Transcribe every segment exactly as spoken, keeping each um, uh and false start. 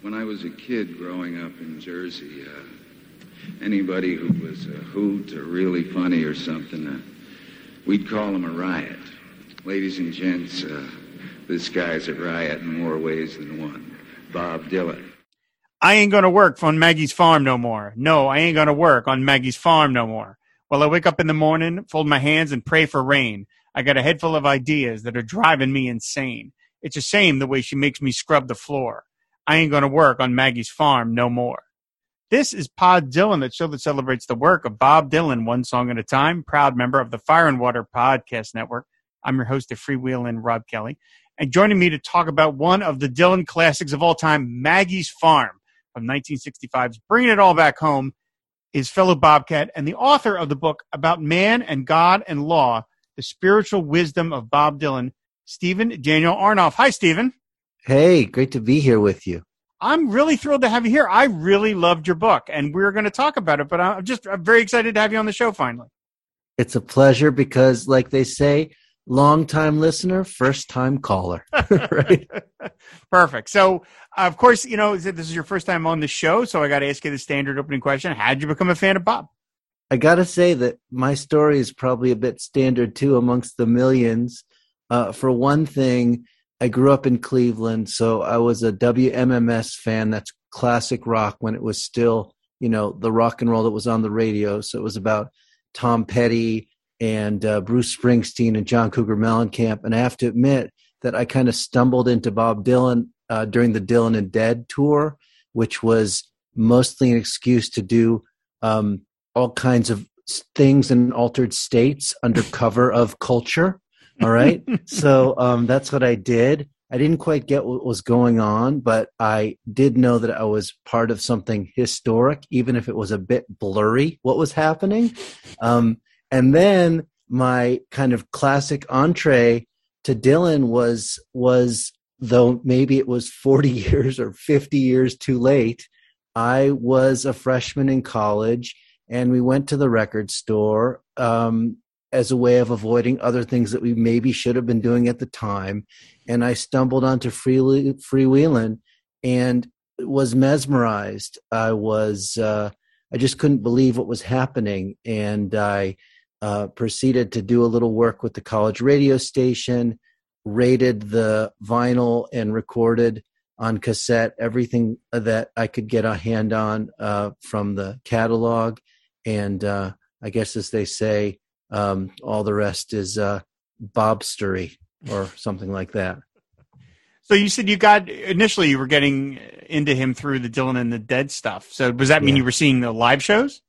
When I was a kid growing up in Jersey, uh, anybody who was a hoot or really funny or something, uh, we'd call him a riot. Ladies and gents, uh, this guy's a riot in more ways than one. Bob Dylan. I ain't going to work on Maggie's farm no more. No, I ain't going to work on Maggie's farm no more. Well, I wake up in the morning, fold my hands, and pray for rain. I got a head full of ideas that are driving me insane. It's a shame the way she makes me scrub the floor. I ain't going to work on Maggie's farm no more. This is Pod Dylan, that show that celebrates the work of Bob Dylan, one song at a time, proud member of the Fire and Water Podcast Network. I'm your host, the freewheeling Rob Kelly. And joining me to talk about one of the Dylan classics of all time, Maggie's Farm, from nineteen sixty-five's Bringing It All Back Home, is fellow Bobcat and the author of the book About Man and God and Law, The Spiritual Wisdom of Bob Dylan, Stephen Daniel Arnoff. Hi, Stephen. Hey, great to be here with you. I'm really thrilled to have you here. I really loved your book, and we're going to talk about it, but I'm just I'm very excited to have you on the show finally. It's a pleasure because, like they say, long-time listener, first-time caller. Right? Perfect. So, of course, you know, this is your first time on the show, so I got to ask you the standard opening question. How did you become a fan of Bob? I got to say that my story is probably a bit standard, too, amongst the millions. Uh, for one thing, I grew up in Cleveland, so I was a W M M S fan. That's classic rock when it was still, you know, the rock and roll that was on the radio. So it was about Tom Petty and uh, Bruce Springsteen and John Cougar Mellencamp. And I have to admit that I kind of stumbled into Bob Dylan uh, during the Dylan and Dead tour, which was mostly an excuse to do um, all kinds of things in altered states under cover of culture. All right. So um, that's what I did. I didn't quite get what was going on, but I did know that I was part of something historic, even if it was a bit blurry what was happening. Um, and then my kind of classic entree to Dylan was, was, though maybe it was forty years or fifty years too late, I was a freshman in college, and we went to the record store um as a way of avoiding other things that we maybe should have been doing at the time. And I stumbled onto Freewheelin' and was mesmerized. I was, uh, I just couldn't believe what was happening. And I uh, proceeded to do a little work with the college radio station, raided the vinyl and recorded on cassette everything that I could get a hand on uh, from the catalog. And uh, I guess, as they say, Um, all the rest is uh, Bobstery or something like that. So you said you got, initially you were getting into him through the Dylan and the Dead stuff. So does that mean yeah. you were seeing the live shows?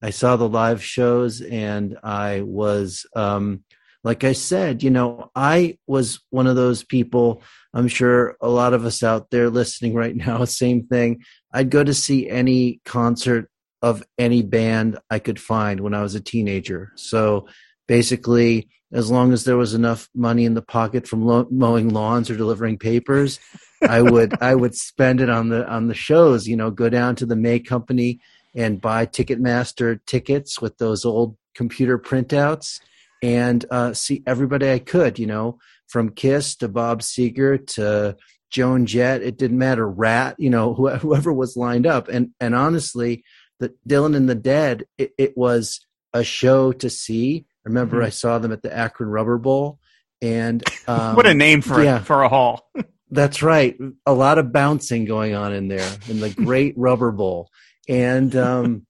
I saw the live shows, and I was, um, like I said, you know, I was one of those people, I'm sure a lot of us out there listening right now, same thing. I'd go to see any concert of any band I could find when I was a teenager. So basically, as long as there was enough money in the pocket from lo- mowing lawns or delivering papers, I would I would spend it on the on the shows. You know, go down to the May Company and buy Ticketmaster tickets with those old computer printouts, and uh, see everybody I could. You know, from Kiss to Bob Seger to Joan Jett. It didn't matter. Rat. You know, wh- whoever was lined up. And and honestly, the Dylan and the Dead, it, it was a show to see. I remember mm-hmm. I saw them at the Akron Rubber Bowl. And um, what a name for, yeah, a, for a hall. That's right. A lot of bouncing going on in there in the great Rubber Bowl. And um,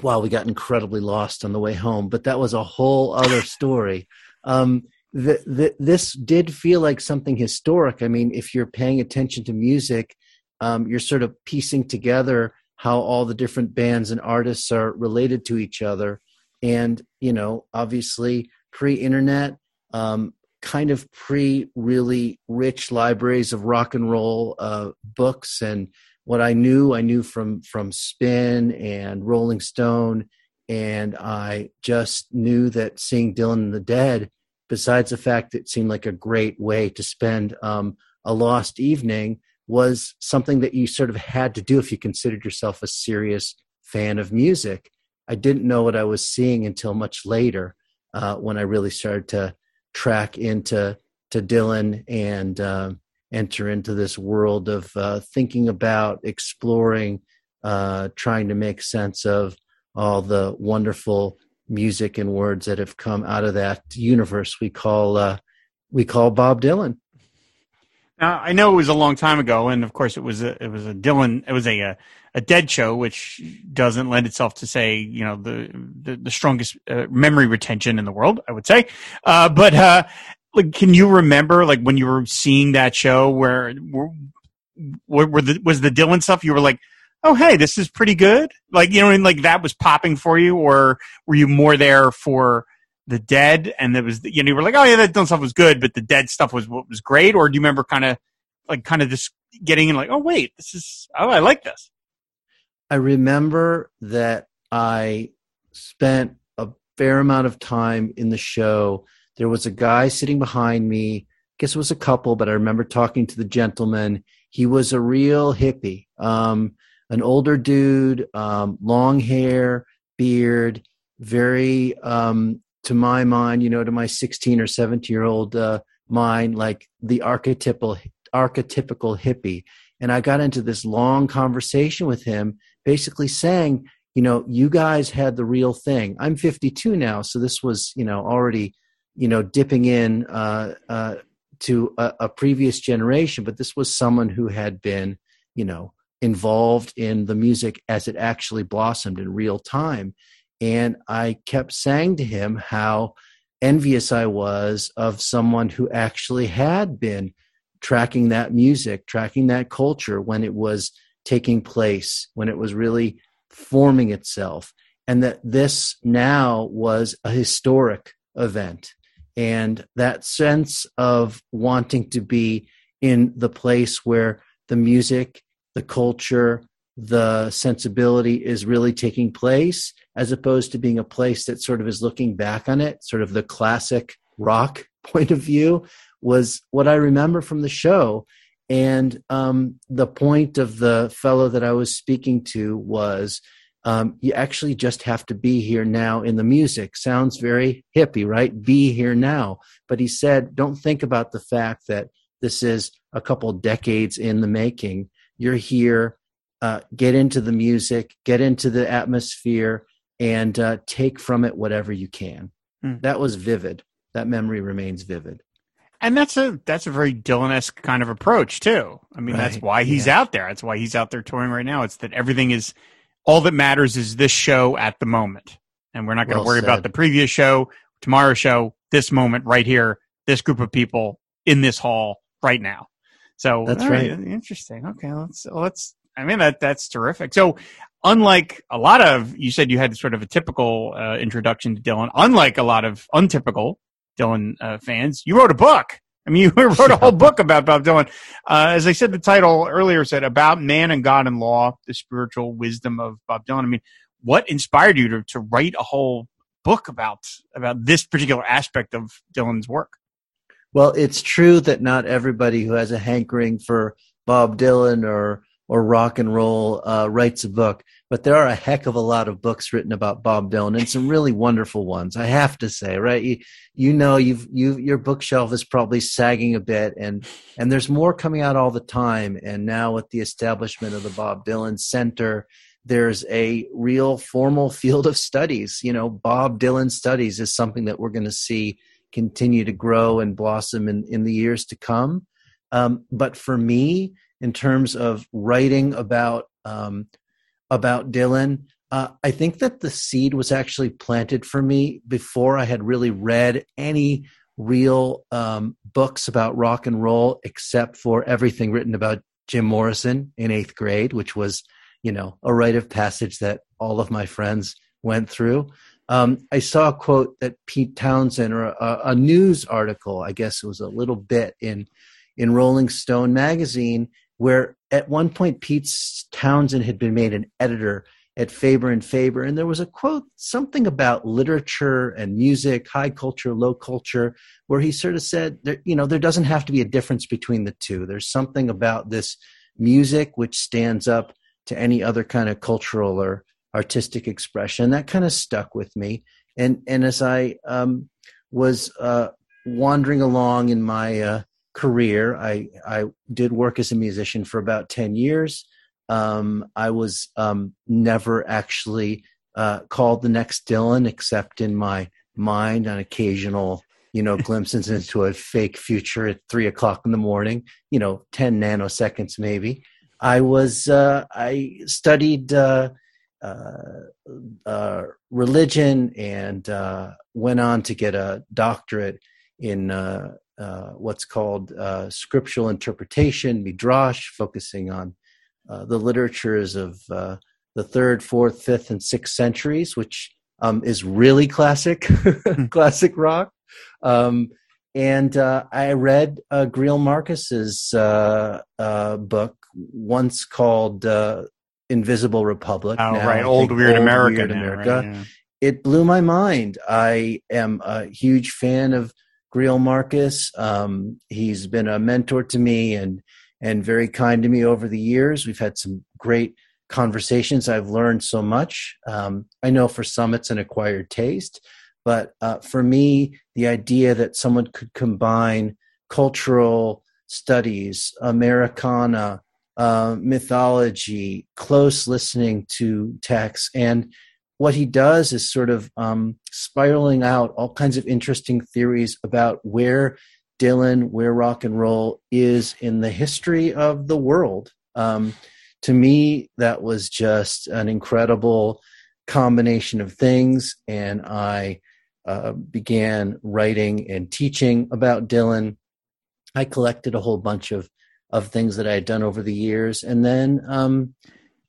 wow, we got incredibly lost on the way home, but that was a whole other story. Um, the, the, this did feel like something historic. I mean, if you're paying attention to music, um, you're sort of piecing together how all the different bands and artists are related to each other. And, you know, obviously pre-internet, um, kind of pre really rich libraries of rock and roll uh, books. And what I knew, I knew from, from Spin and Rolling Stone. And I just knew that seeing Dylan and the Dead, besides the fact that it seemed like a great way to spend um, a lost evening, was something that you sort of had to do if you considered yourself a serious fan of music. I didn't know what I was seeing until much later uh, when I really started to track into to Dylan and uh, enter into this world of uh, thinking about, exploring, uh, trying to make sense of all the wonderful music and words that have come out of that universe we call uh, we call Bob Dylan. Now, I know it was a long time ago, and of course it was a, it was a Dylan it was a, a a Dead show, which doesn't lend itself to say you know the the, the strongest uh, memory retention in the world, I would say. Uh, but uh, like, can you remember like when you were seeing that show where were, were the, was the Dylan stuff you were like, oh hey, this is pretty good, like you know, and like that was popping for you, or were you more there for the Dead, and there was, you know, you were like, oh yeah, that Dylan stuff was good, but the Dead stuff was what was great? Or do you remember kind of, like, kind of just getting in, like, oh wait, this is, oh, I like this. I remember that I spent a fair amount of time in the show. There was a guy sitting behind me. I guess it was a couple, but I remember talking to the gentleman. He was a real hippie, um, an older dude, um, long hair, beard, very. Um, To my mind, you know, to my sixteen or seventeen-year-old uh, mind, like the archetypal archetypical hippie. And I got into this long conversation with him, basically saying, you know, you guys had the real thing. I'm fifty-two now, so this was, you know, already, you know, dipping in uh, uh, to a, a previous generation, but this was someone who had been, you know, involved in the music as it actually blossomed in real time. And I kept saying to him how envious I was of someone who actually had been tracking that music, tracking that culture when it was taking place, when it was really forming itself. And that this now was a historic event. And that sense of wanting to be in the place where the music, the culture, the sensibility is really taking place, as opposed to being a place that sort of is looking back on it, sort of the classic rock point of view, was what I remember from the show. And um, the point of the fellow that I was speaking to was, um, you actually just have to be here now in the music. Sounds very hippie, right? Be here now. But he said, don't think about the fact that this is a couple decades in the making. You're here. Uh, get into the music, get into the atmosphere, and uh, take from it whatever you can. Mm. That was vivid. That memory remains vivid. And that's a that's a very Dylan-esque kind of approach, too. I mean, right. That's why he's yeah. out there. That's why he's out there touring right now. It's that everything is, all that matters is this show at the moment. And we're not going to well worry said. about the previous show, tomorrow's show, this moment right here, this group of people in this hall right now. So that's right. right. Interesting. Okay, let's let's. I mean, that that's terrific. So unlike a lot of, you said you had sort of a typical uh, introduction to Dylan, unlike a lot of untypical Dylan uh, fans, you wrote a book. I mean, you wrote a whole book about Bob Dylan. Uh, as I said, the title earlier said About Man and God and Law, the Spiritual Wisdom of Bob Dylan. I mean, what inspired you to, to write a whole book about about this particular aspect of Dylan's work? Well, it's true that not everybody who has a hankering for Bob Dylan or or rock and roll uh, writes a book, but there are a heck of a lot of books written about Bob Dylan, and some really wonderful ones, I have to say, right? You, you know, you've, you, your bookshelf is probably sagging a bit, and, and there's more coming out all the time. And now with the establishment of the Bob Dylan Center, there's a real formal field of studies. You know, Bob Dylan studies is something that we're going to see continue to grow and blossom in, in the years to come. Um, but for me, in terms of writing about um, about Dylan, uh, I think that the seed was actually planted for me before I had really read any real um, books about rock and roll, except for everything written about Jim Morrison in eighth grade, which was, you know, a rite of passage that all of my friends went through. Um, I saw a quote that Pete Townsend, or a, a news article, I guess it was a little bit in in Rolling Stone magazine, where at one point Pete Townsend had been made an editor at Faber and Faber. And there was a quote, something about literature and music, high culture, low culture, where he sort of said, there, you know, there doesn't have to be a difference between the two. There's something about this music which stands up to any other kind of cultural or artistic expression. That kind of stuck with me. And and as I um, was uh, wandering along in my uh, career. I, I did work as a musician for about ten years. Um, I was um, never actually uh, called the next Dylan, except in my mind on occasional, you know, glimpses into a fake future at three o'clock in the morning, you know, ten nanoseconds maybe. I was, uh, I studied uh, uh, uh, religion and uh, went on to get a doctorate in uh, uh, what's called uh, scriptural interpretation, midrash, focusing on uh, the literatures of uh, the third, fourth, fifth, and sixth centuries, which um, is really classic, classic rock. Um, and uh, I read uh, Greil Marcus's uh, uh, book, once called uh, Invisible Republic. Oh, now, right. Old Weird Old America. Weird now, America. Right, yeah. It blew my mind. I am a huge fan of Greil Marcus. Um, he's been a mentor to me and and very kind to me over the years. We've had some great conversations. I've learned so much. Um, I know for some it's an acquired taste, but uh, for me, the idea that someone could combine cultural studies, Americana, Uh, mythology, close listening to texts. And what he does is sort of um, spiraling out all kinds of interesting theories about where Dylan, where rock and roll is in the history of the world. Um, to me, that was just an incredible combination of things. And I uh, began writing and teaching about Dylan. I collected a whole bunch of of things that I had done over the years. And then um,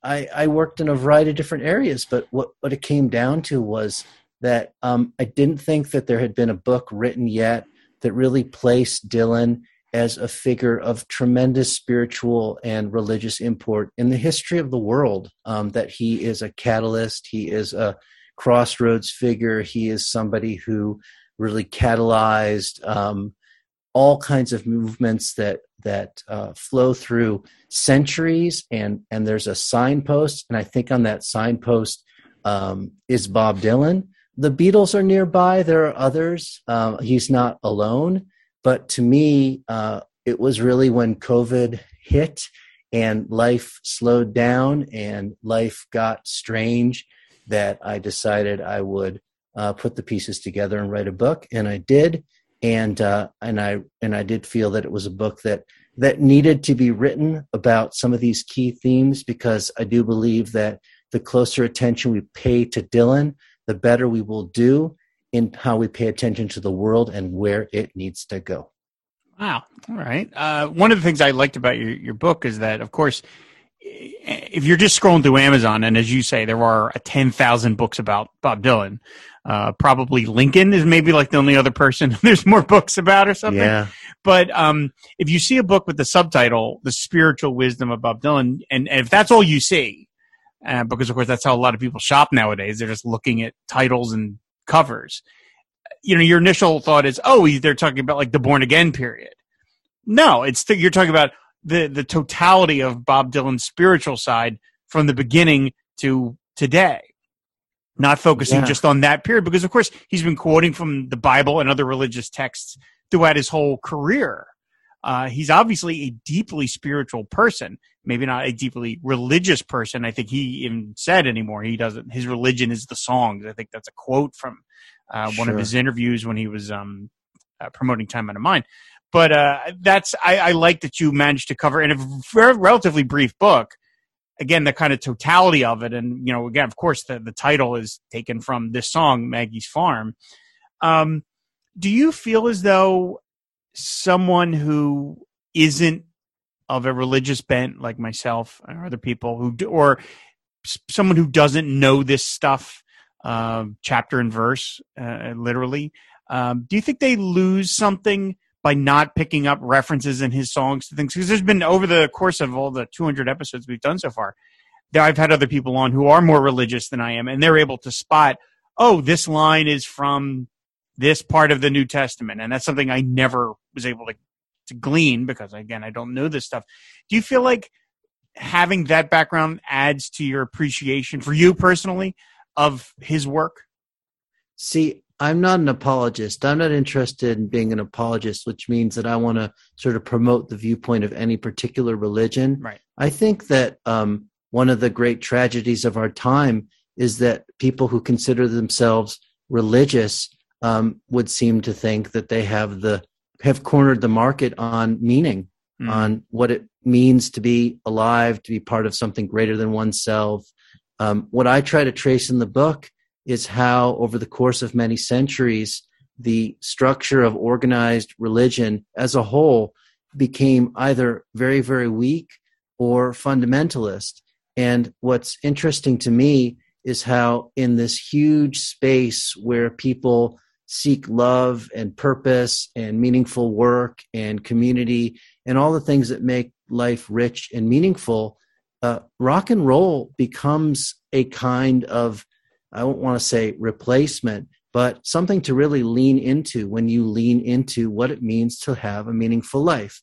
I, I worked in a variety of different areas, but what, what it came down to was that um, I didn't think that there had been a book written yet that really placed Dylan as a figure of tremendous spiritual and religious import in the history of the world, um, that he is a catalyst, he is a crossroads figure, he is somebody who really catalyzed um, all kinds of movements that that uh, flow through centuries, and and there's a signpost, and I think on that signpost um, is Bob Dylan. The Beatles are nearby. There are others. Um, he's not alone. But to me, uh, it was really when COVID hit and life slowed down and life got strange that I decided I would uh, put the pieces together and write a book, and I did. And uh, and I and I did feel that it was a book that that needed to be written about some of these key themes, because I do believe that the closer attention we pay to Dylan, the better we will do in how we pay attention to the world and where it needs to go. Wow. All right. Uh, one of the things I liked about your, your book is that, of course, if you're just scrolling through Amazon, and as you say, there are ten thousand books about Bob Dylan. Uh, probably Lincoln is maybe like the only other person there's more books about or something. Yeah. But um, if you see a book with the subtitle, The Spiritual Wisdom of Bob Dylan, and, and if that's all you see, uh, because of course that's how a lot of people shop nowadays, they're just looking at titles and covers. You know, your initial thought is, oh, they're talking about like the born again period. No, it's th- you're talking about the, the totality of Bob Dylan's spiritual side from the beginning to today. Not focusing yeah. just on that period, because, of course, he's been quoting from the Bible and other religious texts throughout his whole career. Uh, he's obviously a deeply spiritual person, maybe not a deeply religious person. I think he even said anymore. He doesn't. His religion is the songs. I think that's a quote from uh, one sure. of his interviews when he was um, uh, promoting Time Out of Mind. But uh, that's I, I like that you managed to cover in a very, relatively brief book. Again, the kind of totality of it. And, you know, again, of course, the, the title is taken from this song, Maggie's Farm. Um, do you feel as though someone who isn't of a religious bent like myself or other people who do, or someone who doesn't know this stuff, uh, chapter and verse, uh, literally, um, do you think they lose something by not picking up references in his songs to things? Because there's been, over the course of all the two hundred episodes we've done so far, that I've had other people on who are more religious than I am, and they're able to spot, oh, this line is from this part of the New Testament. And that's something I never was able to, to glean because, again, I don't know this stuff. Do you feel like having that background adds to your appreciation, for you personally, of his work? See, I'm not an apologist. I'm not interested in being an apologist, which means that I want to sort of promote the viewpoint of any particular religion. Right. I think that um, one of the great tragedies of our time is that people who consider themselves religious um, would seem to think that they have the have cornered the market on meaning, mm. on what it means to be alive, to be part of something greater than oneself. Um, what I try to trace in the book is how, over the course of many centuries, the structure of organized religion as a whole became either very, very weak or fundamentalist. And what's interesting to me is how, in this huge space where people seek love and purpose and meaningful work and community and all the things that make life rich and meaningful, uh, rock and roll becomes a kind of, I don't want to say replacement, but something to really lean into when you lean into what it means to have a meaningful life.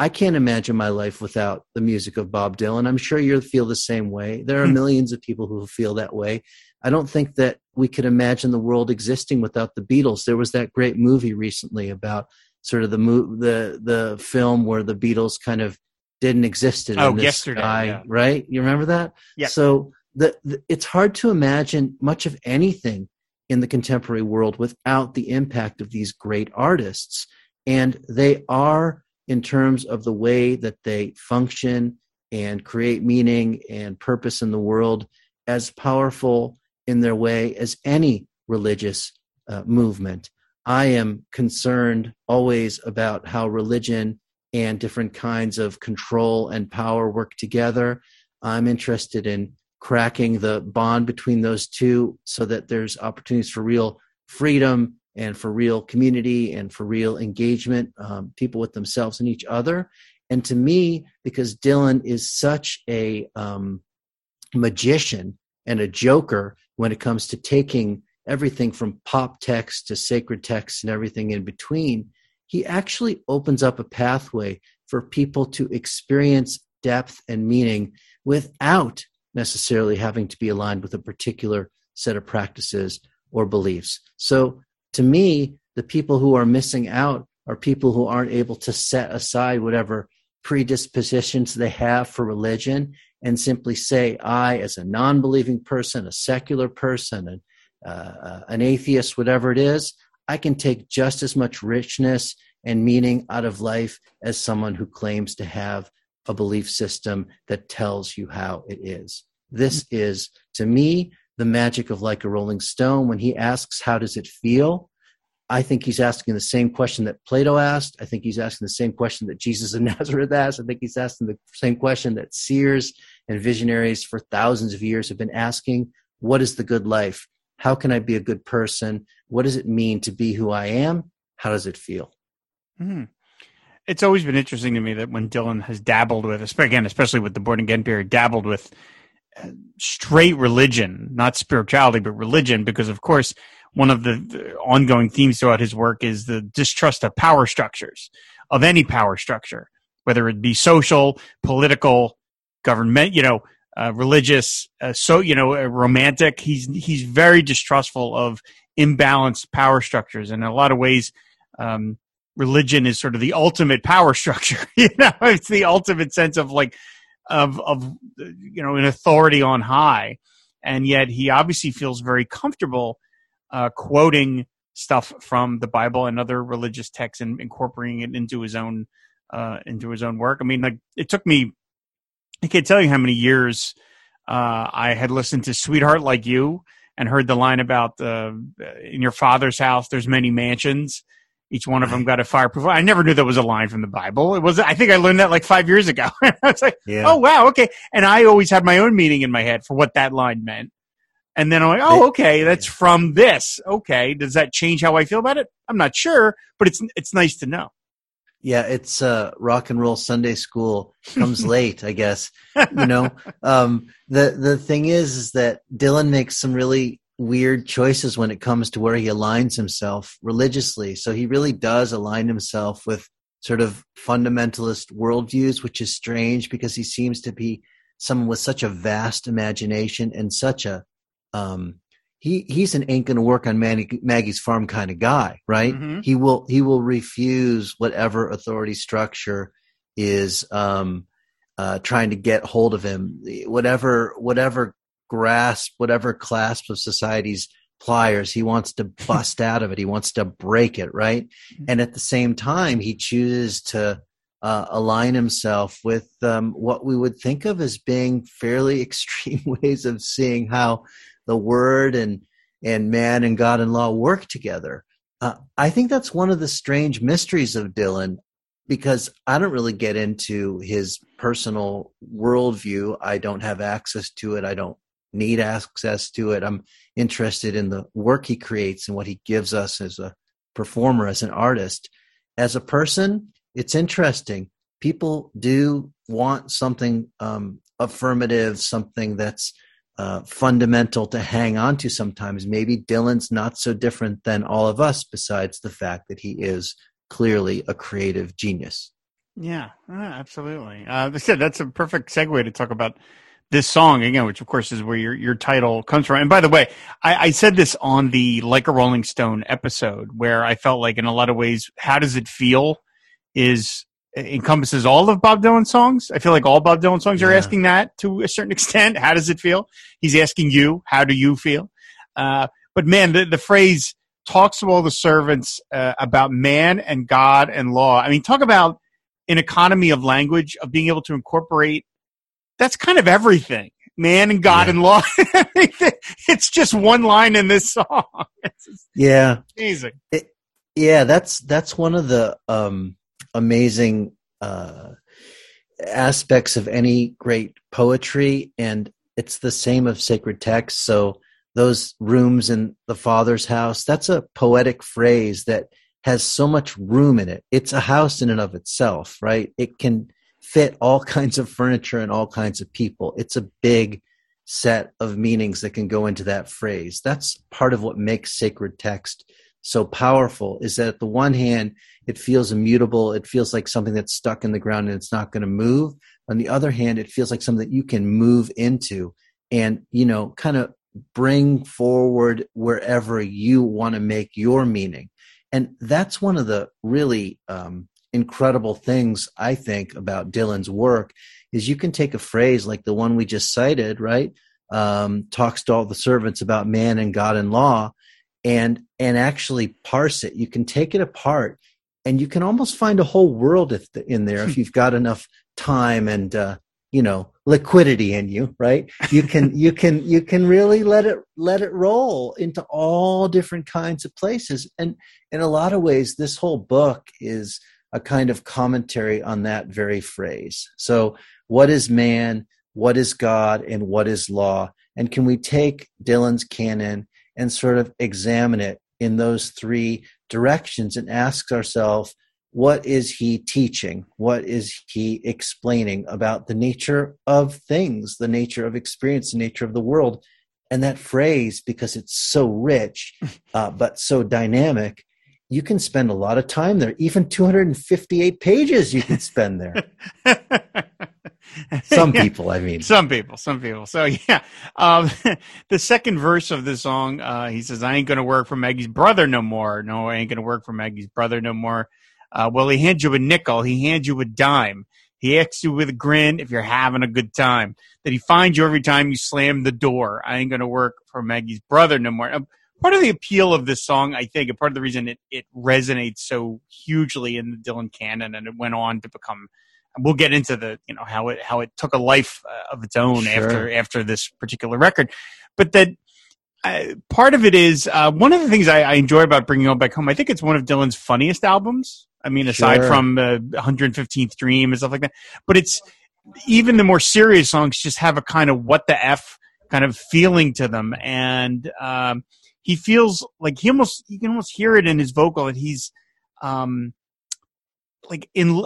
I can't imagine my life without the music of Bob Dylan. I'm sure you'll feel the same way. There are millions of people who feel that way. I don't think that we could imagine the world existing without the Beatles. There was that great movie recently about sort of the mo- the the film where the Beatles kind of didn't exist in oh, this yesterday, sky, yeah. right? You remember that? Yeah. So The, the, it's hard to imagine much of anything in the contemporary world without the impact of these great artists. And they are, in terms of the way that they function and create meaning and purpose in the world, as powerful in their way as any religious uh, movement. I am concerned always about how religion and different kinds of control and power work together. I'm interested in cracking the bond between those two so that there's opportunities for real freedom and for real community and for real engagement, um, people with themselves and each other. And to me, because Dylan is such a um, magician and a joker when it comes to taking everything from pop text to sacred texts and everything in between, he actually opens up a pathway for people to experience depth and meaning without necessarily having to be aligned with a particular set of practices or beliefs. So to me, the people who are missing out are people who aren't able to set aside whatever predispositions they have for religion and simply say, I, as a non-believing person, a secular person, an, uh, an atheist, whatever it is, I can take just as much richness and meaning out of life as someone who claims to have a belief system that tells you how it is. This is, to me, the magic of Like a Rolling Stone. When he asks, how does it feel? I think he's asking the same question that Plato asked. I think he's asking the same question that Jesus of Nazareth asked. I think he's asking the same question that seers and visionaries for thousands of years have been asking. What is the good life? How can I be a good person? What does it mean to be who I am? How does it feel? Mm-hmm. It's always been interesting to me that when Dylan has dabbled with, again, especially with the Born Again period, dabbled with straight religion, not spirituality, but religion, because, of course, one of the ongoing themes throughout his work is the distrust of power structures, of any power structure, whether it be social, political, government, you know, uh, religious, uh, so, you know, uh, romantic. He's, he's very distrustful of imbalanced power structures. And in a lot of ways, um, religion is sort of the ultimate power structure. You know, it's the ultimate sense of like, of, of, you know, an authority on high. And yet he obviously feels very comfortable uh, quoting stuff from the Bible and other religious texts and incorporating it into his own, uh, into his own work. I mean, like it took me, I can't tell you how many years uh, I had listened to Sweetheart Like You and heard the line about uh, in your father's house, there's many mansions. Each one of them got a fireproof. I never knew that was a line from the Bible. It was. I think I learned that like five years ago. I was like, yeah. oh, wow, okay. And I always had my own meaning in my head for what that line meant. And then I'm like, oh, okay, that's from this. Okay, does that change how I feel about it? I'm not sure, but it's it's nice to know. Yeah, it's uh, rock and roll Sunday school comes late, I guess. You know, um, the, the thing is, is that Dylan makes some really weird choices when it comes to where he aligns himself religiously. So he really does align himself with sort of fundamentalist worldviews, which is strange because he seems to be someone with such a vast imagination and such a um, he he's an ain't going to work on Maggie, Maggie's farm kind of guy, right? Mm-hmm. He will he will refuse whatever authority structure is um, uh, trying to get hold of him, whatever whatever grasp, whatever clasp of society's pliers. He wants to bust out of it. He wants to break it, right? And at the same time, he chooses to uh, align himself with um, what we would think of as being fairly extreme ways of seeing how the word and and man and God and law work together. Uh, I think that's one of the strange mysteries of Dylan, because I don't really get into his personal worldview. I don't have access to it. I don't need access to it. I'm interested in the work he creates and what he gives us as a performer, as an artist. As a person, it's interesting. People do want something um, affirmative, something that's Uh, fundamental to hang on to sometimes. Maybe Dylan's not so different than all of us, besides the fact that he is clearly a creative genius. Yeah, absolutely. Uh, that's it. That's a perfect segue to talk about this song again, which of course is where your, your title comes from. And by the way, I, I said this on the Like a Rolling Stone episode, where I felt like in a lot of ways, How Does It Feel is encompasses all of Bob Dylan's songs. I feel like all Bob Dylan songs are yeah. asking that to a certain extent. How does it feel? He's asking you, how do you feel? Uh, but man, the, the phrase talks to all the servants uh, about man and God and law. I mean, talk about an economy of language, of being able to incorporate. That's kind of everything. Man and God yeah. and law. It's just one line in this song. It's yeah. amazing. It, yeah. That's, that's one of the, um, amazing uh, aspects of any great poetry, and it's the same of sacred texts. So those rooms in the Father's house, that's a poetic phrase that has so much room in it. It's a house in and of itself, right? It can fit all kinds of furniture and all kinds of people. It's a big set of meanings that can go into that phrase. That's part of what makes sacred text so powerful, is that at the one hand, it feels immutable. It feels like something that's stuck in the ground and it's not going to move. On the other hand, it feels like something that you can move into and, you know, kind of bring forward wherever you want to make your meaning. And that's one of the really um, incredible things, I think, about Dylan's work, is you can take a phrase like the one we just cited, right? Um, talks to all the servants about man and God and law, and and actually parse it. You can take it apart, and you can almost find a whole world if the, in there if you've got enough time and uh, you know, liquidity in you, right? You can you can you can really let it let it roll into all different kinds of places. And in a lot of ways, this whole book is a kind of commentary on that very phrase. So, what is man? What is God? And what is law? And can we take Dylan's canon and sort of examine it in those three directions and ask ourselves, what is he teaching? What is he explaining about the nature of things, the nature of experience, the nature of the world? And that phrase, because it's so rich, uh, but so dynamic, you can spend a lot of time there. Even two hundred fifty-eight pages you can spend there. Some yeah. people, I mean. Some people, some people. So, yeah. Um, the second verse of the song, uh, he says, I ain't going to work for Maggie's brother no more. No, I ain't going to work for Maggie's brother no more. Uh, well, he hands you a nickel. He hands you a dime. He asks you with a grin if you're having a good time. That he finds you every time you slam the door. I ain't going to work for Maggie's brother no more. Uh, part of the appeal of this song, I think, and part of the reason it, it resonates so hugely in the Dylan canon, and it went on to become... We'll get into the, you know, how it how it took a life of its own sure. after after this particular record, but that uh, part of it is uh, one of the things I, I enjoy about Bringing Old Back Home. I think it's one of Dylan's funniest albums. I mean, aside sure. from uh, one hundred fifteenth Dream and stuff like that, but it's even the more serious songs just have a kind of what the F kind of feeling to them, and um, he feels like he almost you can almost hear it in his vocal that he's. Um, like in,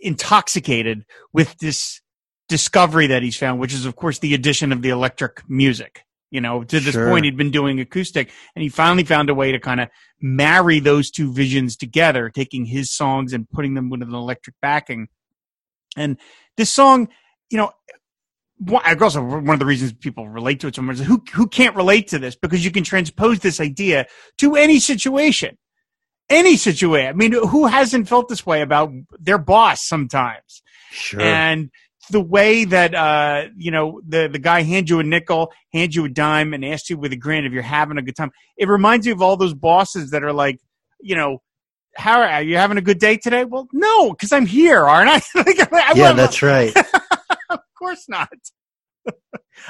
intoxicated with this discovery that he's found, which is of course the addition of the electric music, you know, to this sure. point he'd been doing acoustic, and he finally found a way to kind of marry those two visions together, taking his songs and putting them with an electric backing. And this song, you know, I guess one of the reasons people relate to it so much is who who can't relate to this, because you can transpose this idea to any situation, any situation. I mean, who hasn't felt this way about their boss sometimes? Sure. And the way that uh, you know the the guy hands you a nickel, hands you a dime, and asks you with a grin if you're having a good time. It reminds you of all those bosses that are like, you know, how are you having a good day today? Well, no, because I'm here, aren't I? like, I yeah, love, that's right. Of course not.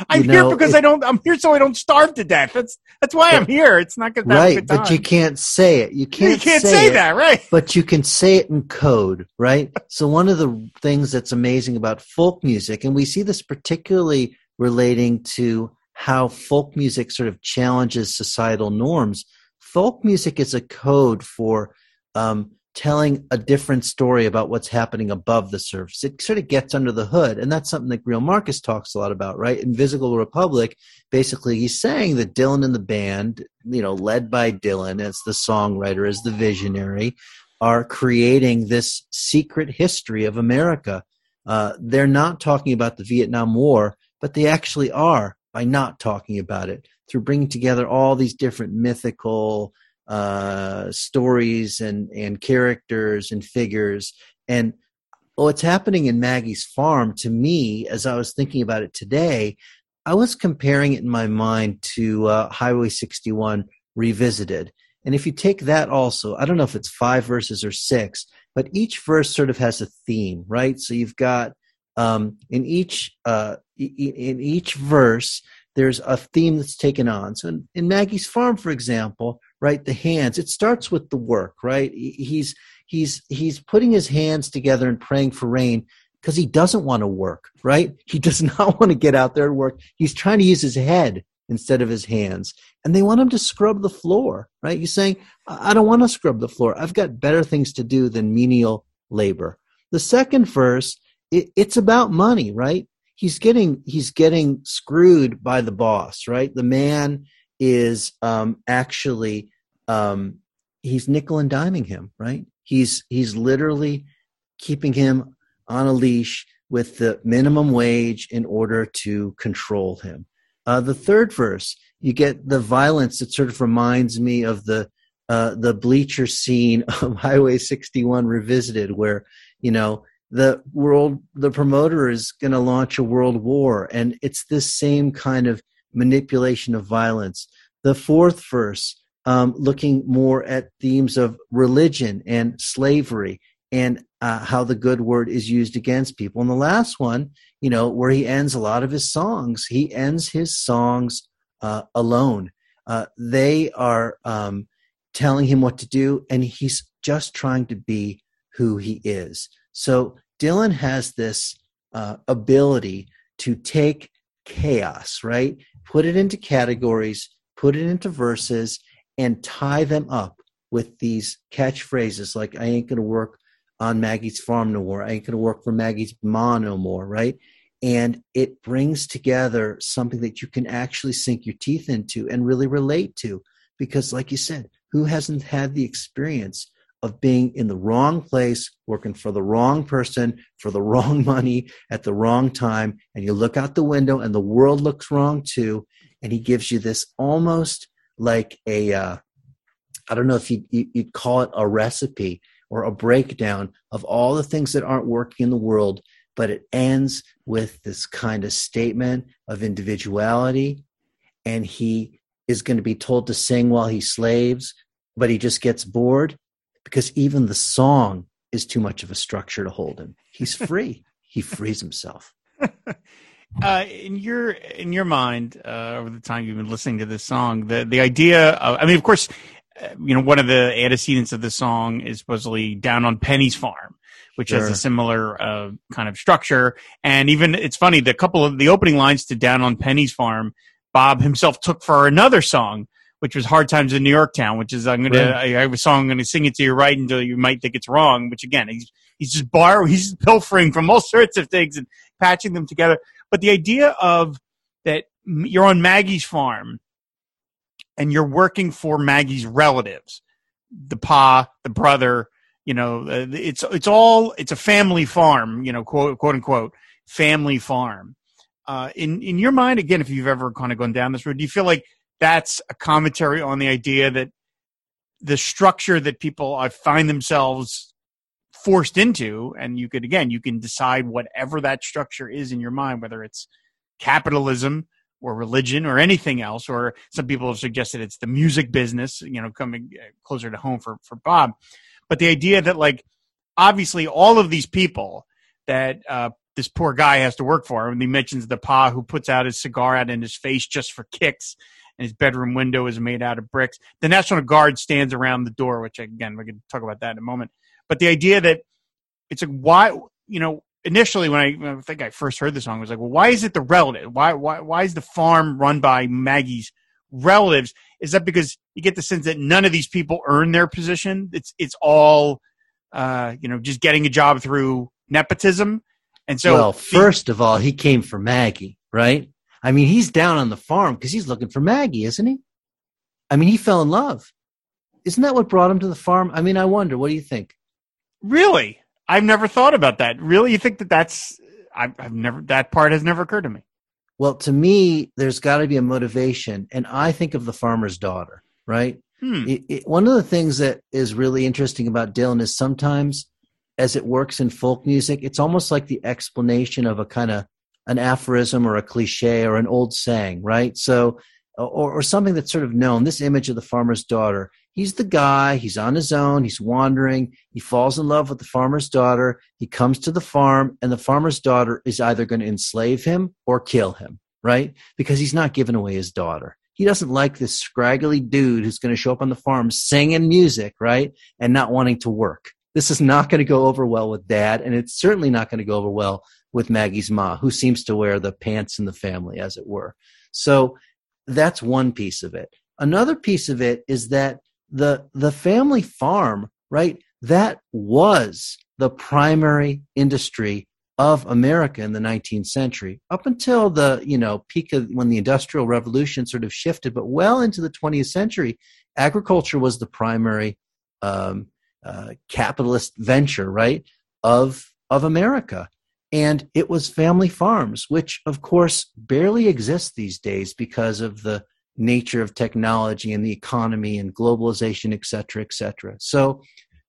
I'm you know, here because it, I don't. I'm here so I don't starve to death. That's that's why but, I'm here. It's not because right, good time. But you can't say it. You can't. You can't say, say it, that, right? But you can say it in code, right? So one of the things that's amazing about folk music, and we see this particularly relating to how folk music sort of challenges societal norms. Folk music is a code for um, telling a different story about what's happening above the surface. It sort of gets under the hood, and that's something that Gabriel Marcus talks a lot about, right? In Visible Republic, basically he's saying that Dylan and the band, you know, led by Dylan as the songwriter, as the visionary, are creating this secret history of America. Uh, they're not talking about the Vietnam War, but they actually are by not talking about it, through bringing together all these different mythical uh stories and and characters and figures. And what's happening in Maggie's Farm, to me, as I was thinking about it today, I was comparing it in my mind to uh Highway sixty-one Revisited. And if you take that also, I don't know if it's five verses or six, but each verse sort of has a theme, right? So you've got um in each uh in each verse there's a theme that's taken on. So in, in Maggie's Farm, for example, right, the hands, it starts with the work, right? He's he's he's putting his hands together and praying for rain because he doesn't want to work, right? He does not want to get out there and work. He's trying to use his head instead of his hands. And they want him to scrub the floor, right? He's saying, I don't want to scrub the floor. I've got better things to do than menial labor. The second verse, it, it's about money, right? He's getting he's getting screwed by the boss, right? The man is um, actually um, he's nickel and diming him, right? He's he's literally keeping him on a leash with the minimum wage in order to control him. Uh, the third verse, you get the violence that sort of reminds me of the uh, the bleacher scene of Highway sixty-one Revisited, where you know the world the promoter is going to launch a world war, and it's this same kind of manipulation of violence. The fourth verse, um, looking more at themes of religion and slavery and uh, how the good word is used against people. And the last one, you know, where he ends a lot of his songs, he ends his songs uh, alone. Uh, they are um, telling him what to do, and he's just trying to be who he is. So Dylan has this uh, ability to take chaos, right? Put it into categories, put it into verses, and tie them up with these catchphrases like, I ain't going to work on Maggie's Farm no more. I ain't going to work for Maggie's Ma no more, right? And it brings together something that you can actually sink your teeth into and really relate to. Because like you said, who hasn't had the experience of being in the wrong place, working for the wrong person, for the wrong money, at the wrong time, and you look out the window and the world looks wrong too, and he gives you this almost like a, uh, I don't know if you'd, you'd call it a recipe or a breakdown of all the things that aren't working in the world, but it ends with this kind of statement of individuality, and he is going to be told to sing while he slaves, but he just gets bored, because even the song is too much of a structure to hold him. He's free. He frees himself. Uh, in your in your mind, uh, over the time you've been listening to this song, the the idea of, I mean, of course, uh, you know, one of the antecedents of the song is supposedly Down on Penny's Farm, which sure. has a similar uh, kind of structure. And even, it's funny, the couple of the opening lines to Down on Penny's Farm, Bob himself took for another song, which was Hard Times in New York Town, which is I'm gonna right. I, I have a song I'm gonna sing it to you right until you might think it's wrong. Which again, he's he's just borrowing, he's just pilfering from all sorts of things and patching them together. But the idea of that you're on Maggie's farm and you're working for Maggie's relatives, the pa, the brother, you know, it's it's all it's a family farm, you know, quote quote unquote family farm. Uh, in, in your mind, again, if you've ever kind of gone down this road, do you feel like that's a commentary on the idea that the structure that people uh, find themselves forced into, and you could, again, you can decide whatever that structure is in your mind, whether it's capitalism or religion or anything else, or some people have suggested it's the music business, you know, coming closer to home for, for Bob. But the idea that, like, obviously all of these people that uh, this poor guy has to work for, and he mentions the pa who puts out his cigar out in his face just for kicks, and his bedroom window is made out of bricks. The National Guard stands around the door, which, again, we can talk about that in a moment. But the idea that it's like, why, you know, initially when I, when I think I first heard the song, I was like, well, why is it the relative? Why, why, why is the farm run by Maggie's relatives? Is that because you get the sense that none of these people earn their position? It's, it's all, uh, you know, just getting a job through nepotism. And so, well, first of all, he came for Maggie, right? I mean, he's down on the farm because he's looking for Maggie, isn't he? I mean, he fell in love. Isn't that what brought him to the farm? I mean, I wonder, what do you think? Really? I've never thought about that. Really? You think that that's, I've, I've never, that part has never occurred to me. Well, to me, there's got to be a motivation. And I think of the farmer's daughter, right? Hmm. It, it, one of the things that is really interesting about Dylan is sometimes, as it works in folk music, it's almost like the explanation of a kind of an aphorism or a cliche or an old saying, right? So, or, or something that's sort of known, this image of the farmer's daughter. He's the guy, he's on his own, he's wandering, he falls in love with the farmer's daughter, he comes to the farm, and the farmer's daughter is either going to enslave him or kill him, right? Because he's not giving away his daughter. He doesn't like this scraggly dude who's going to show up on the farm singing music, right, and not wanting to work. This is not going to go over well with Dad, and it's certainly not going to go over well with Maggie's ma, who seems to wear the pants in the family, as it were. So that's one piece of it. Another piece of it is that The the family farm, right, that was the primary industry of America in the nineteenth century, up until the, you know, peak of when the Industrial Revolution sort of shifted. But well into the twentieth century, agriculture was the primary um, uh, capitalist venture, right, of of America. And it was family farms, which, of course, barely exist these days because of the nature of technology and the economy and globalization, et cetera, et cetera. So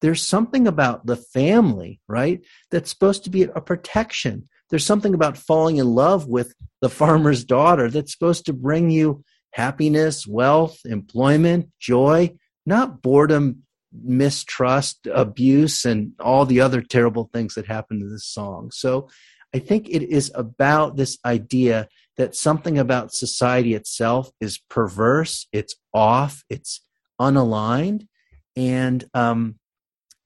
there's something about the family, right, that's supposed to be a protection. There's something about falling in love with the farmer's daughter that's supposed to bring you happiness, wealth, employment, joy, not boredom, mistrust, abuse, and all the other terrible things that happen to this song. So I think it is about this idea that something about society itself is perverse, it's off, it's unaligned. And um,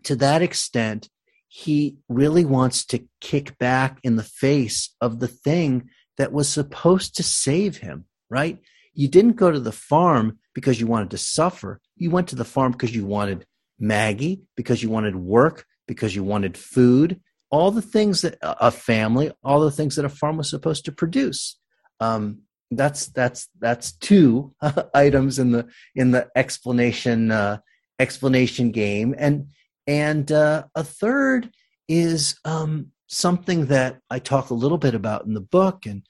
to that extent, he really wants to kick back in the face of the thing that was supposed to save him, right? You didn't go to the farm because you wanted to suffer. You went to the farm because you wanted Maggie, because you wanted work, because you wanted food, all the things that a family, all the things that a farm was supposed to produce. Um, that's that's that's two uh, items in the in the explanation uh, explanation game, and and uh, a third is um, something that I talk a little bit about in the book, and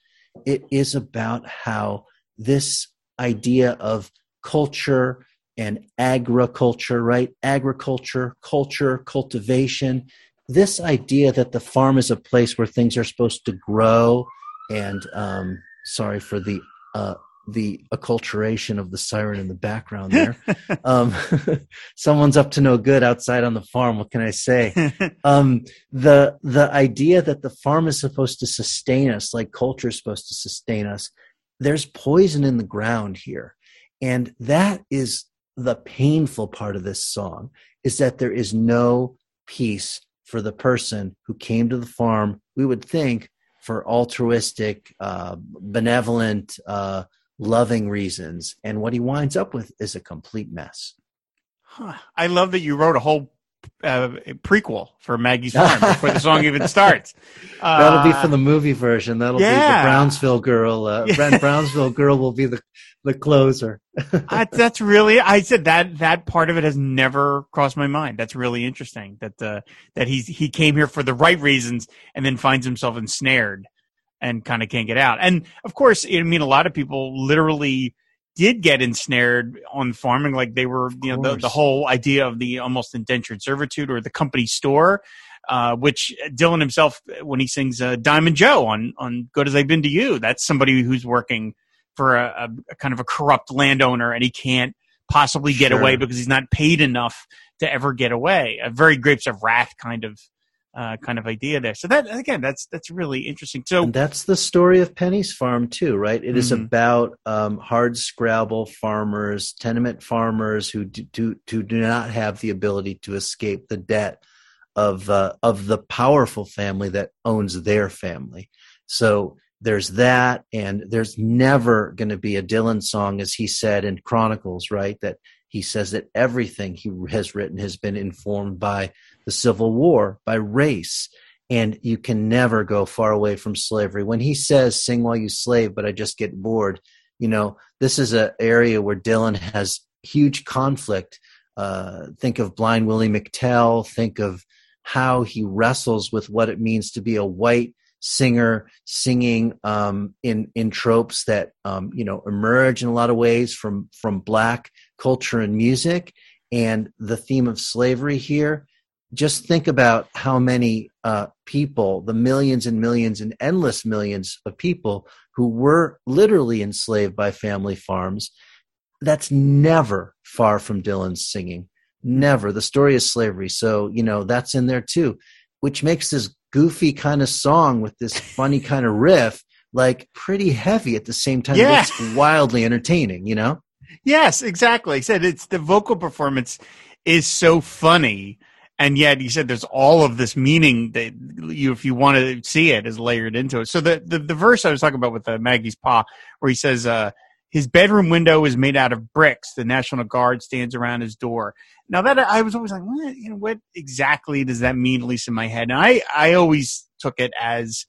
it is about how this idea of culture and agriculture, right? Agriculture, culture, cultivation. This idea that the farm is a place where things are supposed to grow, and um, sorry for the uh, the acculturation of the siren in the background there. um, someone's up to no good outside on the farm. What can I say? Um, the the idea that the farm is supposed to sustain us, like culture is supposed to sustain us. There's poison in the ground here, and that is the painful part of this song. Is that there is no peace for the person who came to the farm. We would think, for altruistic, uh, benevolent, uh, loving reasons. And what he winds up with is a complete mess. Huh. I love that you wrote a whole uh, prequel for Maggie's Farm before the song even starts. Uh, That'll be for the movie version. That'll yeah. be the Brownsville girl. Uh, yeah. Brownsville girl will be the, the closer. I, that's really, I said that, that part of it has never crossed my mind. That's really interesting that, uh, that he's, he came here for the right reasons and then finds himself ensnared, and kind of can't get out. And of course, I mean, a lot of people literally did get ensnared on farming. Like they were, you know, the, the whole idea of the almost indentured servitude or the company store, uh, which Dylan himself, when he sings uh, Diamond Joe on, on Good As I've Been to You, that's somebody who's working for a, a kind of a corrupt landowner, and he can't possibly get sure. away because he's not paid enough to ever get away. A very Grapes of Wrath kind of, Uh, kind of idea there. So that, again, that's that's really interesting. So and that's the story of Penny's Farm too, right? It mm-hmm. is about um, hard scrabble farmers, tenement farmers who do, do who do not have the ability to escape the debt of uh, of the powerful family that owns their family. So there's that, and there's never going to be a Dylan song, as he said in Chronicles, right? That he says that everything he has written has been informed by the Civil War, by race, and you can never go far away from slavery. When he says, sing while you slave, but I just get bored, you know, this is an area where Dylan has huge conflict. Uh, think of Blind Willie McTell. Think of how he wrestles with what it means to be a white singer singing um, in in tropes that um, you know emerge in a lot of ways from from Black culture and music, and the theme of slavery here. Just think about how many uh, people, the millions and millions and endless millions of people who were literally enslaved by family farms. That's never far from Dylan's singing. Never. The story is slavery, so you know that's in there too, which makes this goofy kind of song with this funny kind of riff, like pretty heavy at the same time. Yeah. It's wildly entertaining, you know? Yes, exactly. He said it's the vocal performance is so funny. And yet he said there's all of this meaning that you, if you want to see it, is layered into it. So the, the, the verse I was talking about with uh, Maggie's Pa, where he says, uh, his bedroom window is made out of bricks. The National Guard stands around his door. Now that I was always like, what, you know, what exactly does that mean? At least in my head, and I, I always took it as,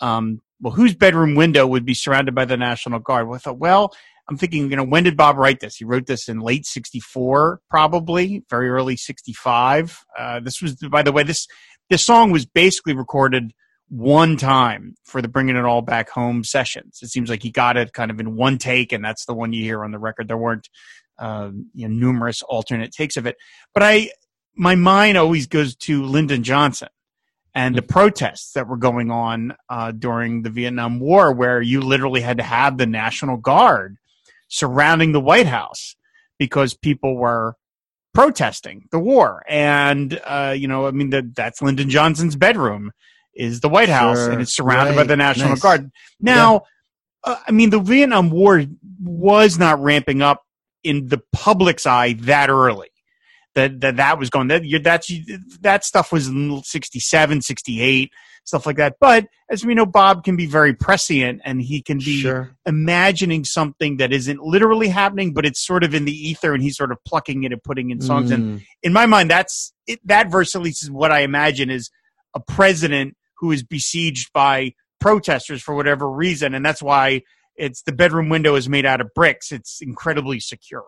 um, well, whose bedroom window would be surrounded by the National Guard? Well, I thought, well, I'm thinking, you know, when did Bob write this? He wrote this in late sixty-four, probably very early sixty-five. Uh, this was, by the way, this this song was basically recorded one time for the Bringing It All Back Home sessions. It seems like he got it kind of in one take, and that's the one you hear on the record. There weren't uh, you know, numerous alternate takes of it. But I, my mind always goes to Lyndon Johnson and the protests that were going on uh, during the Vietnam War, where you literally had to have the National Guard surrounding the White House because people were protesting the war. And, uh, you know, I mean, the, that's Lyndon Johnson's bedroom. Is the White House, sure. and it's surrounded right. by the National nice. Guard. Now, yeah. uh, I mean, the Vietnam War was not ramping up in the public's eye that early. That that, that was going, that, that's, that stuff was in sixty-seven, sixty-eight, stuff like that. But as we know, Bob can be very prescient, and he can be sure. imagining something that isn't literally happening, but it's sort of in the ether, and he's sort of plucking it and putting in songs. Mm. And in my mind, that's it, that verse, at least, is what I imagine is a president who is besieged by protesters for whatever reason. And that's why it's the bedroom window is made out of bricks. It's incredibly secure.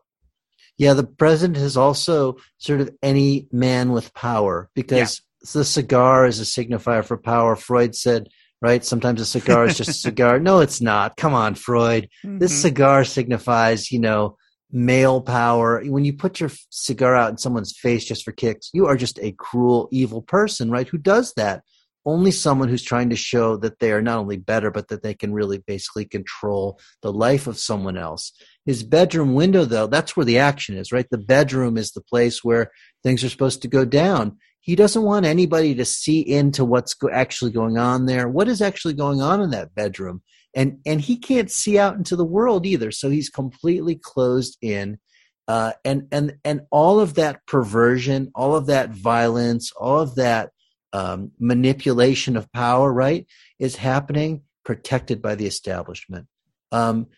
Yeah. The president is also sort of any man with power, because yeah. the cigar is a signifier for power. Freud said, right? Sometimes a cigar is just a cigar. No, it's not. Come on, Freud. Mm-hmm. This cigar signifies, you know, male power. When you put your cigar out in someone's face just for kicks, you are just a cruel, evil person, right? Who does that? Only someone who's trying to show that they are not only better, but that they can really basically control the life of someone else. His bedroom window, though, that's where the action is, right? The bedroom is the place where things are supposed to go down. He doesn't want anybody to see into what's go- actually going on there. What is actually going on in that bedroom? And and he can't see out into the world either, so he's completely closed in. Uh, and and and all of that perversion, all of that violence, all of that um, manipulation of power, right, is happening protected by the establishment. Um,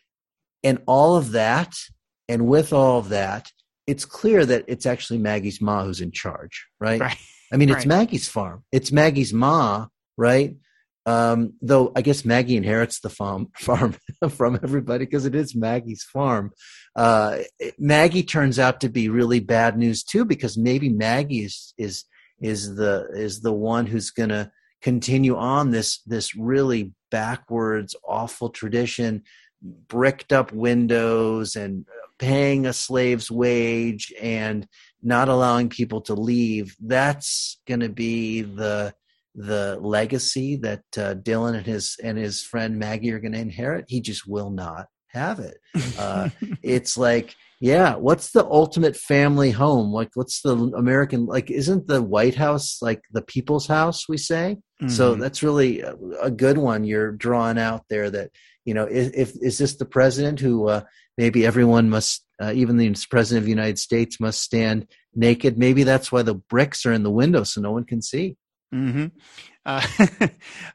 and all of that, and with all of that, it's clear that it's actually Maggie's Ma who's in charge, right? right. I mean, it's right. Maggie's farm. It's Maggie's Ma, right? Um, though I guess Maggie inherits the farm, farm from everybody because it is Maggie's farm. Uh, Maggie turns out to be really bad news too, because maybe Maggie is is is the is the one who's going to continue on this this really backwards, awful tradition, bricked up windows and paying a slave's wage and not allowing people to leave. That's going to be the the legacy that uh, Dylan and his and his friend Maggie are going to inherit. He just will not have it. Uh, it's like, yeah, what's the ultimate family home? Like, what's the American, like, isn't the White House like the people's house, we say? Mm-hmm. So that's really a, a good one you're drawing out there, that, you know, if, if is this the president who uh, maybe everyone must, uh, even the president of the United States must stand naked? Maybe that's why the bricks are in the window so no one can see. Mm-hmm. Uh,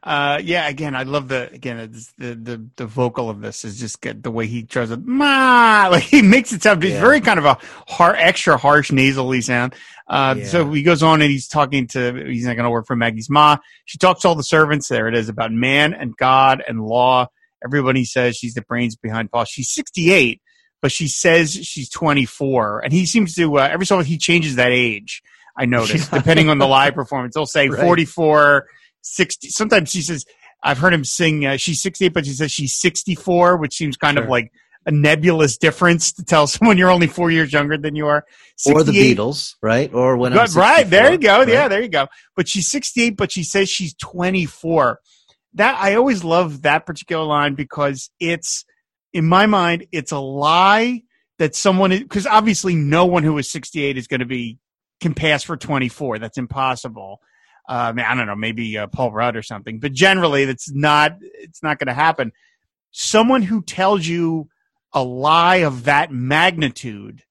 uh, yeah. Again, I love the again it's the, the the vocal of this is just good, the way he tries to ma like he makes it sound. It's yeah. very kind of a hard, extra harsh, nasally sound. Uh, yeah. So he goes on and he's talking to. He's not going to work for Maggie's ma. She talks to all the servants. There it is, about man and God and law. Everybody says she's the brains behind Paul. She's sixty-eight, but she says she's twenty-four, and he seems to uh, every so often he changes that age. I noticed, yeah. depending on the live performance, they'll say right. forty-four, sixty. Sometimes she says, I've heard him sing, uh, she's sixty-eight, but she says she's sixty-four, which seems kind sure. of like a nebulous difference to tell someone you're only four years younger than you are. Or the Beatles, right? Or when I'm right, there you go. Right? Yeah, there you go. But she's sixty-eight, but she says she's twenty-four. That I always love that particular line because it's, in my mind, it's a lie that someone is, because obviously no one who is sixty-eight is going to be can pass for twenty-four. That's impossible. Um, I don't know, maybe uh, Paul Rudd or something, but generally that's not, it's not going to happen. Someone who tells you a lie of that magnitude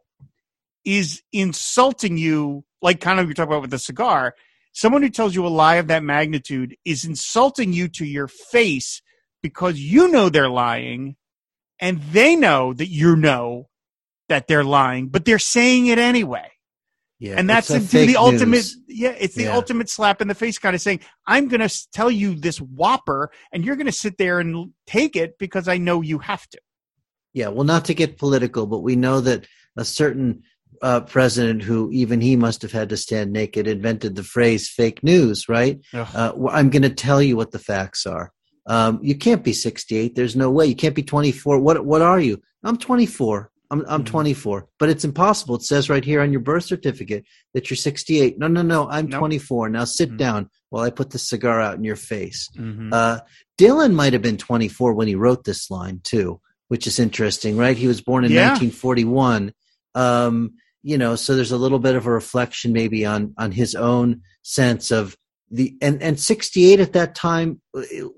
is insulting you. Like kind of, you're talking about with the cigar, someone who tells you a lie of that magnitude is insulting you to your face because you know they're lying and they know that you know that they're lying, but they're saying it anyway. Yeah, and that's the, the ultimate news. Yeah, it's the yeah. ultimate slap in the face kind of saying, I'm going to tell you this whopper and you're going to sit there and take it because I know you have to. Yeah, well, not to get political, but we know that a certain uh, president who even he must have had to stand naked invented the phrase fake news, right? Uh, I'm going to tell you what the facts are. Um, you can't be sixty-eight. There's no way. You can't be twenty-four. What, what are you? I'm twenty-four. I'm I'm twenty-four, but it's impossible. It says right here on your birth certificate that you're sixty-eight. No, no, no, I'm nope. twenty-four. Now sit mm-hmm. down while I put the cigar out in your face. Mm-hmm. Uh, Dylan might have been twenty-four when he wrote this line too, which is interesting, right? He was born in yeah. nineteen forty-one. Um, you know, so there's a little bit of a reflection maybe on on his own sense of the and and sixty-eight at that time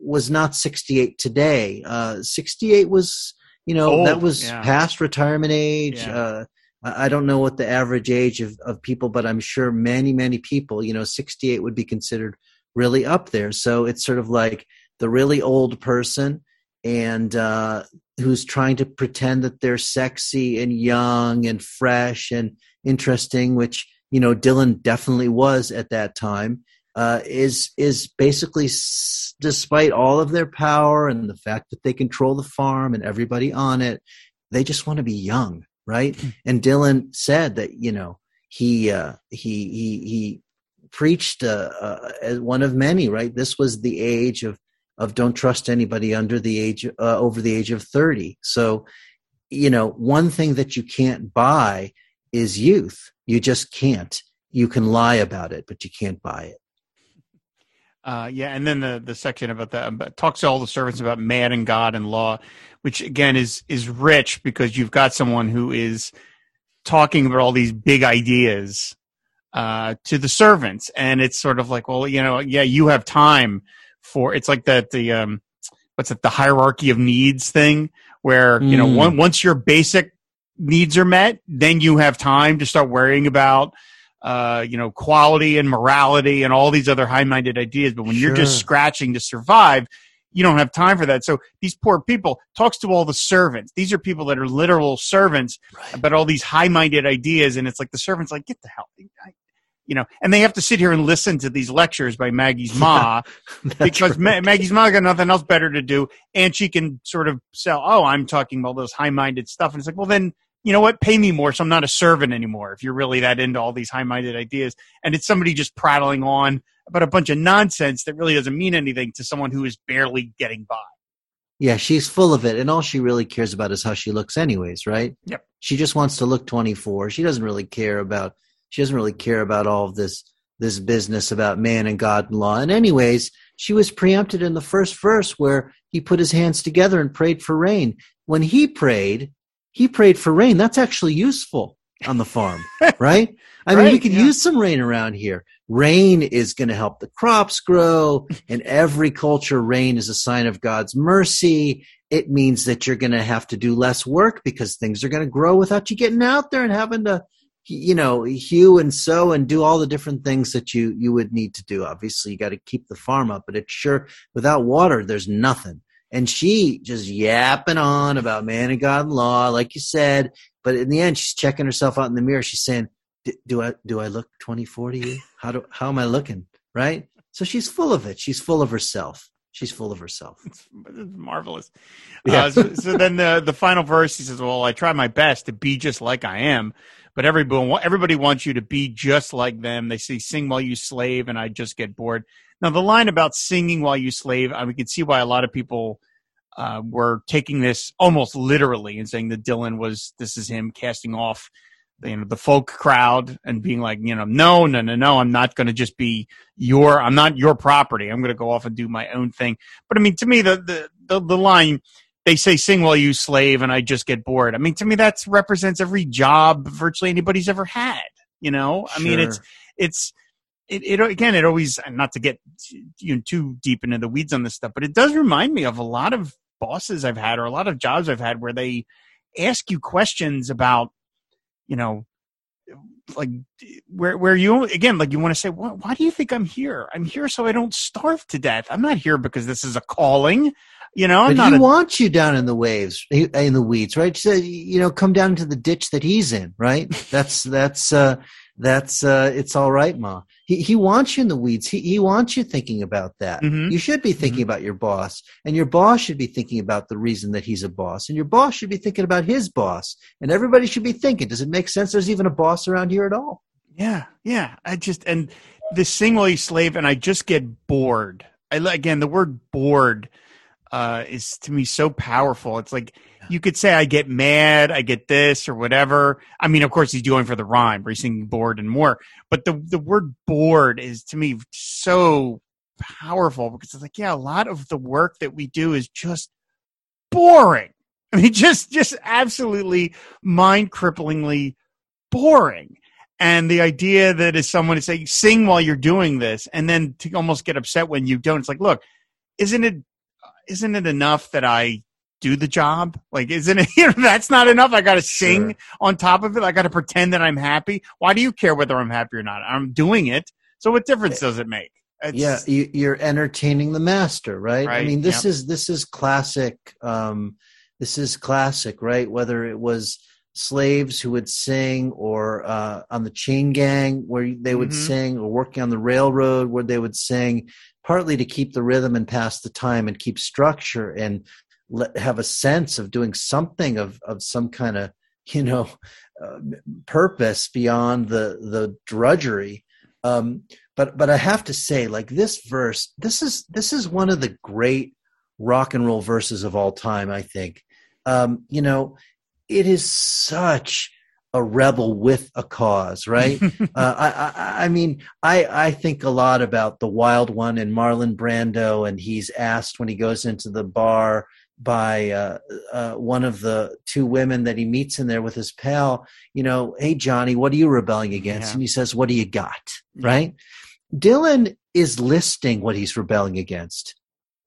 was not sixty-eight today. Uh, sixty-eight was. You know, old. That was yeah. past retirement age. Yeah. Uh, I don't know what the average age of, of people, but I'm sure many, many people, you know, sixty-eight would be considered really up there. So it's sort of like the really old person and uh, who's trying to pretend that they're sexy and young and fresh and interesting, which, you know, Dylan definitely was at that time. Uh, is is basically, s- despite all of their power and the fact that they control the farm and everybody on it, they just want to be young, right? And Dylan said that, you know, he uh, he he he preached uh, uh, as one of many, right? This was the age of of don't trust anybody under the age uh, over the age of thirty. So, you know, one thing that you can't buy is youth. You just can't. You can lie about it, but you can't buy it. Uh, yeah, and then the, the section about the about, talks to all the servants about man and God and law, which again is is rich because you've got someone who is talking about all these big ideas uh, to the servants, and it's sort of like, well, you know, yeah, you have time for it's like that the um, what's it the hierarchy of needs thing where mm. you know one, once your basic needs are met, then you have time to start worrying about. Uh, you know, quality and morality and all these other high-minded ideas. But when sure. you're just scratching to survive, you don't have time for that. So these poor people talks to all the servants. These are people that are literal servants right. about all these high-minded ideas. And it's like the servants like, get the hell, you know, and they have to sit here and listen to these lectures by Maggie's ma because right. Ma- Maggie's ma got nothing else better to do. And she can sort of sell, oh, I'm talking about those high-minded stuff. And it's like, well, then, you know what, pay me more so I'm not a servant anymore if you're really that into all these high-minded ideas. And it's somebody just prattling on about a bunch of nonsense that really doesn't mean anything to someone who is barely getting by. Yeah, she's full of it, and all she really cares about is how she looks anyways, right? Yep. She just wants to look twenty-four. She doesn't really care about she doesn't really care about all of this this business about man and God and law. And anyways, she was preempted in the first verse where he put his hands together and prayed for rain. When he prayed, he prayed for rain. That's actually useful on the farm, right? I right, mean, we could yeah. use some rain around here. Rain is going to help the crops grow. In every culture, rain is a sign of God's mercy. It means that you're going to have to do less work because things are going to grow without you getting out there and having to, you know, hew and sow and do all the different things that you, you would need to do. Obviously, you got to keep the farm up, but it's sure without water, there's nothing. And she just yapping on about man and God and law, like you said. But in the end, she's checking herself out in the mirror. She's saying, do I, do I look twenty-four to you? How do, how am I looking? Right? So she's full of it. She's full of herself. She's full of herself. It's, it's marvelous. Yeah. Uh, so, so then the, the final verse, he says, well, I try my best to be just like I am, but everyone, everybody wants you to be just like them. They say, sing while you slave, and I just get bored. Now, the line about singing while you slave, I mean, we can see why a lot of people uh, were taking this almost literally and saying that Dylan was, this is him casting off the, you know, the folk crowd and being like, you know, no, no, no, no, I'm not going to just be your, I'm not your property. I'm going to go off and do my own thing. But I mean, to me, the, the, the, the line, they say, sing while you slave, and I just get bored. I mean, to me, that represents every job virtually anybody's ever had, you know? I sure. mean, it's, it's, It, it again, it always, not to get you know, too deep into the weeds on this stuff, but it does remind me of a lot of bosses I've had or a lot of jobs I've had where they ask you questions about, you know, like where where you, again, like you want to say, well, why do you think I'm here? I'm here so I don't starve to death. I'm not here because this is a calling. You know, I'm but not he a- wants you down in the waves, in the weeds, right? So, you know, come down into the ditch that he's in, right? That's, that's, uh, that's, uh, it's all right, Ma. He he wants you in the weeds. He he wants you thinking about that. Mm-hmm. You should be thinking mm-hmm. about your boss, and your boss should be thinking about the reason that he's a boss, and your boss should be thinking about his boss, and everybody should be thinking, does it make sense there's even a boss around here at all? Yeah, yeah. I just and the sing while you slave, and I just get bored. I again the word bored uh, is to me so powerful. It's like you could say I get mad, I get this or whatever. I mean, of course, he's doing for the rhyme, where he's singing bored and more. But the, the word bored is, to me, so powerful because it's like, yeah, a lot of the work that we do is just boring. I mean, just just absolutely mind-cripplingly boring. And the idea that is someone is saying, sing while you're doing this, and then to almost get upset when you don't. It's like, look, isn't it isn't it enough that I do the job? Like, isn't it, you know, that's not enough. I got to sing sure. on top of it. I got to pretend that I'm happy. Why do you care whether I'm happy or not? I'm doing it. So what difference does it make? It's, yeah. You, you're entertaining the master, right? right. I mean, this yep. is, this is classic. Um, this is classic, right? Whether it was slaves who would sing or uh, on the chain gang where they would mm-hmm. sing, or working on the railroad where they would sing, partly to keep the rhythm and pass the time and keep structure and Let, have a sense of doing something of, of some kind of, you know, uh, purpose beyond the, the drudgery. Um, but, but I have to say, like, this verse, this is, this is one of the great rock and roll verses of all time, I think. Um, you know, it is such a rebel with a cause, right? uh, I, I, I mean, I, I think a lot about The Wild One and Marlon Brando, and he's asked when he goes into the bar by uh, uh, one of the two women that he meets in there with his pal, you know, hey, Johnny, what are you rebelling against? Yeah. And he says, what do you got? Yeah. Right? Dylan is listing what he's rebelling against.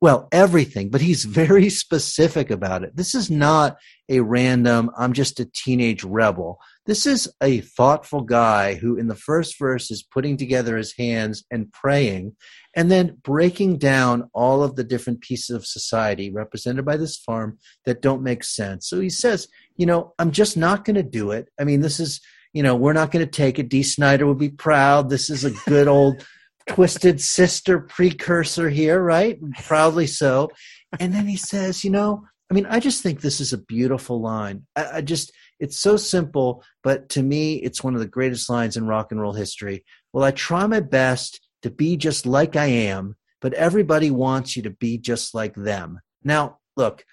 Well, everything, but he's very specific about it. This is not a random, I'm just a teenage rebel. This is a thoughtful guy who in the first verse is putting together his hands and praying and then breaking down all of the different pieces of society represented by this farm that don't make sense. So he says, you know, I'm just not going to do it. I mean, this is, you know, we're not going to take it. Dee Snider would be proud. This is a good old Twisted Sister precursor here, right? Proudly so. And then he says, you know, I mean, I just think this is a beautiful line. I, I just, it's so simple, but to me, it's one of the greatest lines in rock and roll history. Well, I try my best to be just like I am, but everybody wants you to be just like them. Now, look,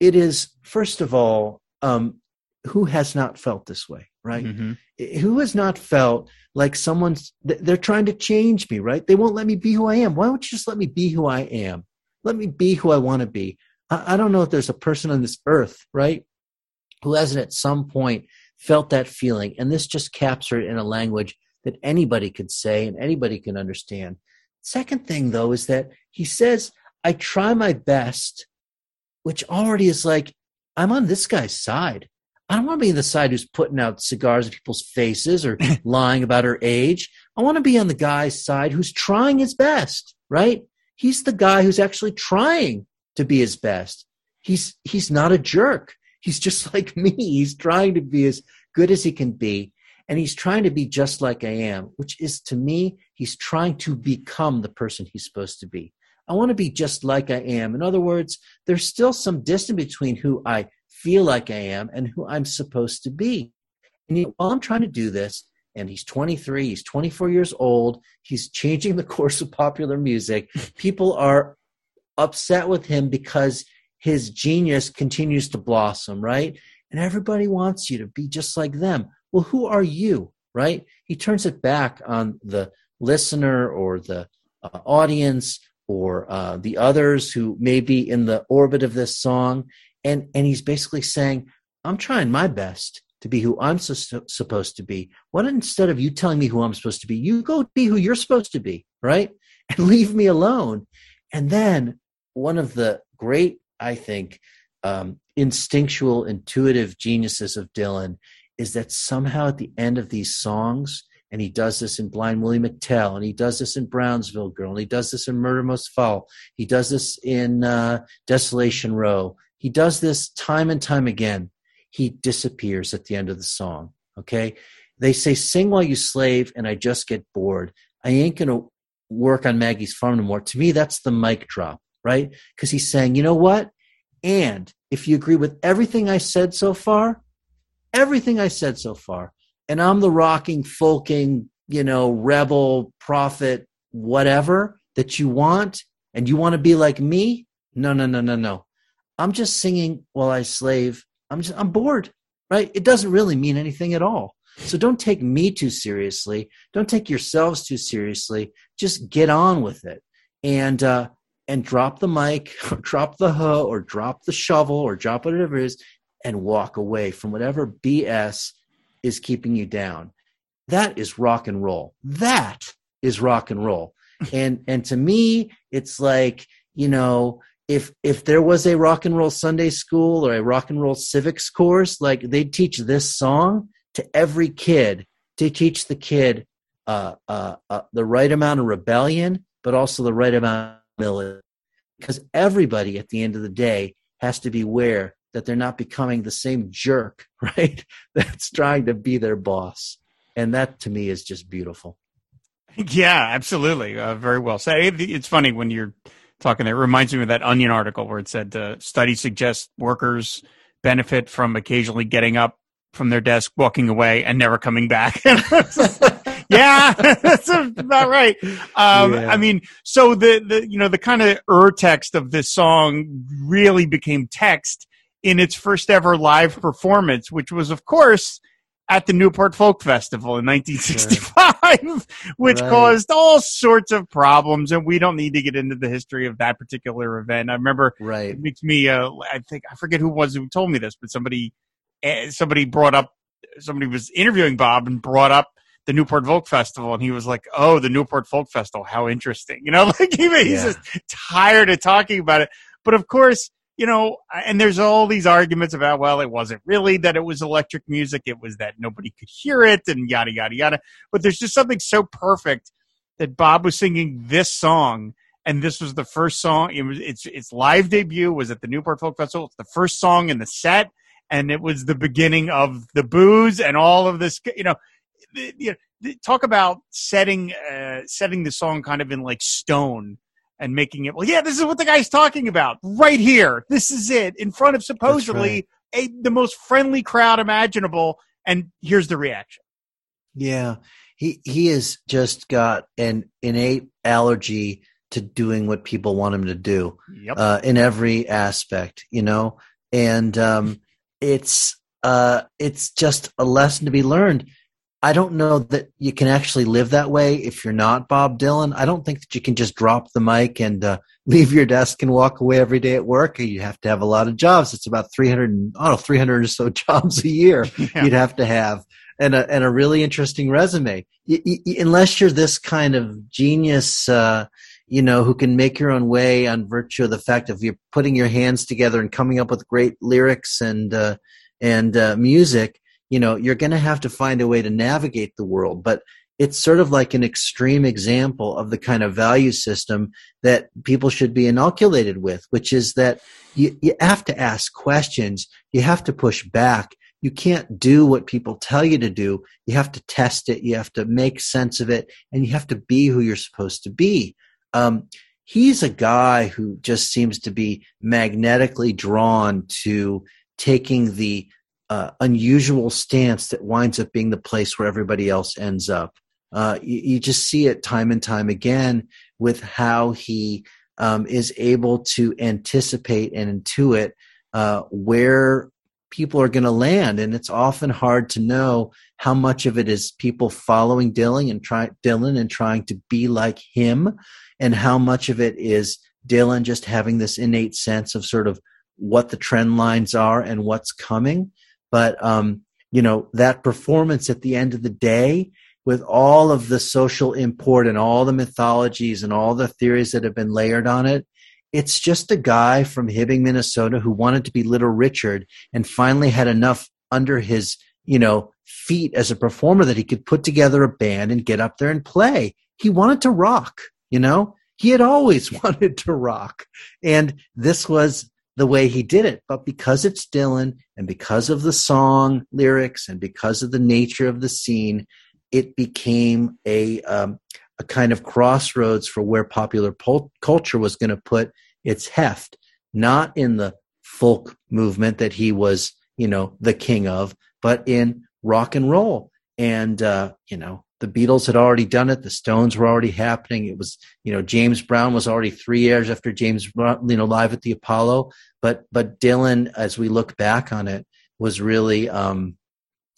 it is, first of all, um, who has not felt this way, right? Mm-hmm. Who has not felt like someone's, they're trying to change me, right? They won't let me be who I am. Why don't you just let me be who I am? Let me be who I want to be. I don't know if there's a person on this earth, right, who hasn't at some point felt that feeling. And this just captured in a language that anybody could say and anybody can understand. Second thing, though, is that he says, I try my best, which already is like, I'm on this guy's side. I don't want to be on the side who's putting out cigars in people's faces or lying about her age. I want to be on the guy's side who's trying his best, right? He's the guy who's actually trying to be his best. He's he's not a jerk. He's just like me. He's trying to be as good as he can be. And he's trying to be just like I am, which is, to me, he's trying to become the person he's supposed to be. I want to be just like I am. In other words, there's still some distance between who I feel like I am and who I'm supposed to be. And yet, while I'm trying to do this, and he's twenty-three, he's twenty-four years old, he's changing the course of popular music, people are upset with him because his genius continues to blossom, right? And everybody wants you to be just like them. Well, who are you, right? He turns it back on the listener or the uh, audience or uh, the others who may be in the orbit of this song. And, and he's basically saying, I'm trying my best to be who I'm su- supposed to be. Why don't, instead of you telling me who I'm supposed to be, you go be who you're supposed to be, right? And leave me alone. And then one of the great, I think, um, instinctual, intuitive geniuses of Dylan is that somehow at the end of these songs, and he does this in Blind Willie McTell, and he does this in Brownsville Girl, and he does this in Murder Most Foul, he does this in uh, Desolation Row, he does this time and time again, he disappears at the end of the song, okay? They say, sing while you slave, and I just get bored. I ain't gonna work on Maggie's Farm no more. To me, that's the mic drop, right? Because he's saying, you know what? And if you agree with everything I said so far, Everything I said so far, and I'm the rocking, folking, you know, rebel, prophet, whatever that you want, and you want to be like me? No, no, no, no, no. I'm just singing while I slave. I'm just, I'm bored, right? It doesn't really mean anything at all. So don't take me too seriously. Don't take yourselves too seriously. Just get on with it, and uh, and drop the mic, or drop the hoe, or drop the shovel, or drop whatever it is, and walk away from whatever B S is keeping you down. That is rock and roll. That is rock and roll. And and to me, it's like, you know, if if there was a rock and roll Sunday school or a rock and roll civics course, like they'd teach this song to every kid, to teach the kid uh, uh, uh, the right amount of rebellion, but also the right amount of humility. Because everybody at the end of the day has to beware that they're not becoming the same jerk, right? That's trying to be their boss. And that to me is just beautiful. Yeah, absolutely. Uh, very well said. It, it's funny when you're talking, it reminds me of that Onion article where it said, uh, studies suggest workers benefit from occasionally getting up from their desk, walking away, and never coming back. Yeah, that's about right. Um, yeah. I mean, so the, the, you know, the kind of ur text of this song really became text in its first ever live performance, which was, of course, at the Newport Folk Festival in nineteen sixty-five, sure. which right. caused all sorts of problems. And we don't need to get into the history of that particular event. I remember right. it makes me, uh, I think, I forget who was who told me this, but somebody, uh, somebody brought up, somebody was interviewing Bob and brought up the Newport Folk Festival, and he was like, oh, the Newport Folk Festival, how interesting. You know, like he, he's yeah. just tired of talking about it. But of course, you know, and there's all these arguments about, well, it wasn't really that it was electric music. It was that nobody could hear it and yada, yada, yada. But there's just something so perfect that Bob was singing this song. And this was the first song. It was, it's, its live debut was at the Newport Folk Festival. It's the first song in the set. And it was the beginning of the booze and all of this, you know, you know talk about setting, uh, setting the song kind of in like stone. And making it, well, yeah, this is what the guy's talking about right here. This is it in front of supposedly right. a, the most friendly crowd imaginable. And here's the reaction. Yeah. he he has just got an innate allergy to doing what people want him to do, yep. uh, in every aspect, you know, and um, it's uh, it's just a lesson to be learned. I don't know that you can actually live that way if you're not Bob Dylan. I don't think that you can just drop the mic and uh, leave your desk and walk away every day at work. You have to have a lot of jobs. It's about three hundred, I don't know, three hundred or so jobs a year yeah. you'd have to have, and a, and a really interesting resume. You, you, unless you're this kind of genius, uh, you know, who can make your own way on virtue of the fact of you're putting your hands together and coming up with great lyrics and uh, and uh, music. You know, you're going to have to find a way to navigate the world, but it's sort of like an extreme example of the kind of value system that people should be inoculated with, which is that you, you have to ask questions. You have to push back. You can't do what people tell you to do. You have to test it. You have to make sense of it, and you have to be who you're supposed to be. Um, he's a guy who just seems to be magnetically drawn to taking the Uh, unusual stance that winds up being the place where everybody else ends up. Uh, you, you just see it time and time again with how he um, is able to anticipate and intuit uh, where people are going to land. And it's often hard to know how much of it is people following Dylan and, try, Dylan and trying to be like him, and how much of it is Dylan just having this innate sense of sort of what the trend lines are and what's coming. But, um, you know, that performance at the end of the day, with all of the social import and all the mythologies and all the theories that have been layered on it, it's just a guy from Hibbing, Minnesota, who wanted to be Little Richard and finally had enough under his, you know, feet as a performer that he could put together a band and get up there and play. He wanted to rock, you know? He had always wanted to rock. And this was the way he did it. But because it's Dylan, and because of the song lyrics, and because of the nature of the scene, it became a um, a kind of crossroads for where popular pol- culture was going to put its heft, not in the folk movement that he was, you know, the king of, but in rock and roll. And uh, you know, the Beatles had already done it. The Stones were already happening. It was, you know, James Brown was already three years after James, you know, Live at the Apollo. But but Dylan, as we look back on it, was really um,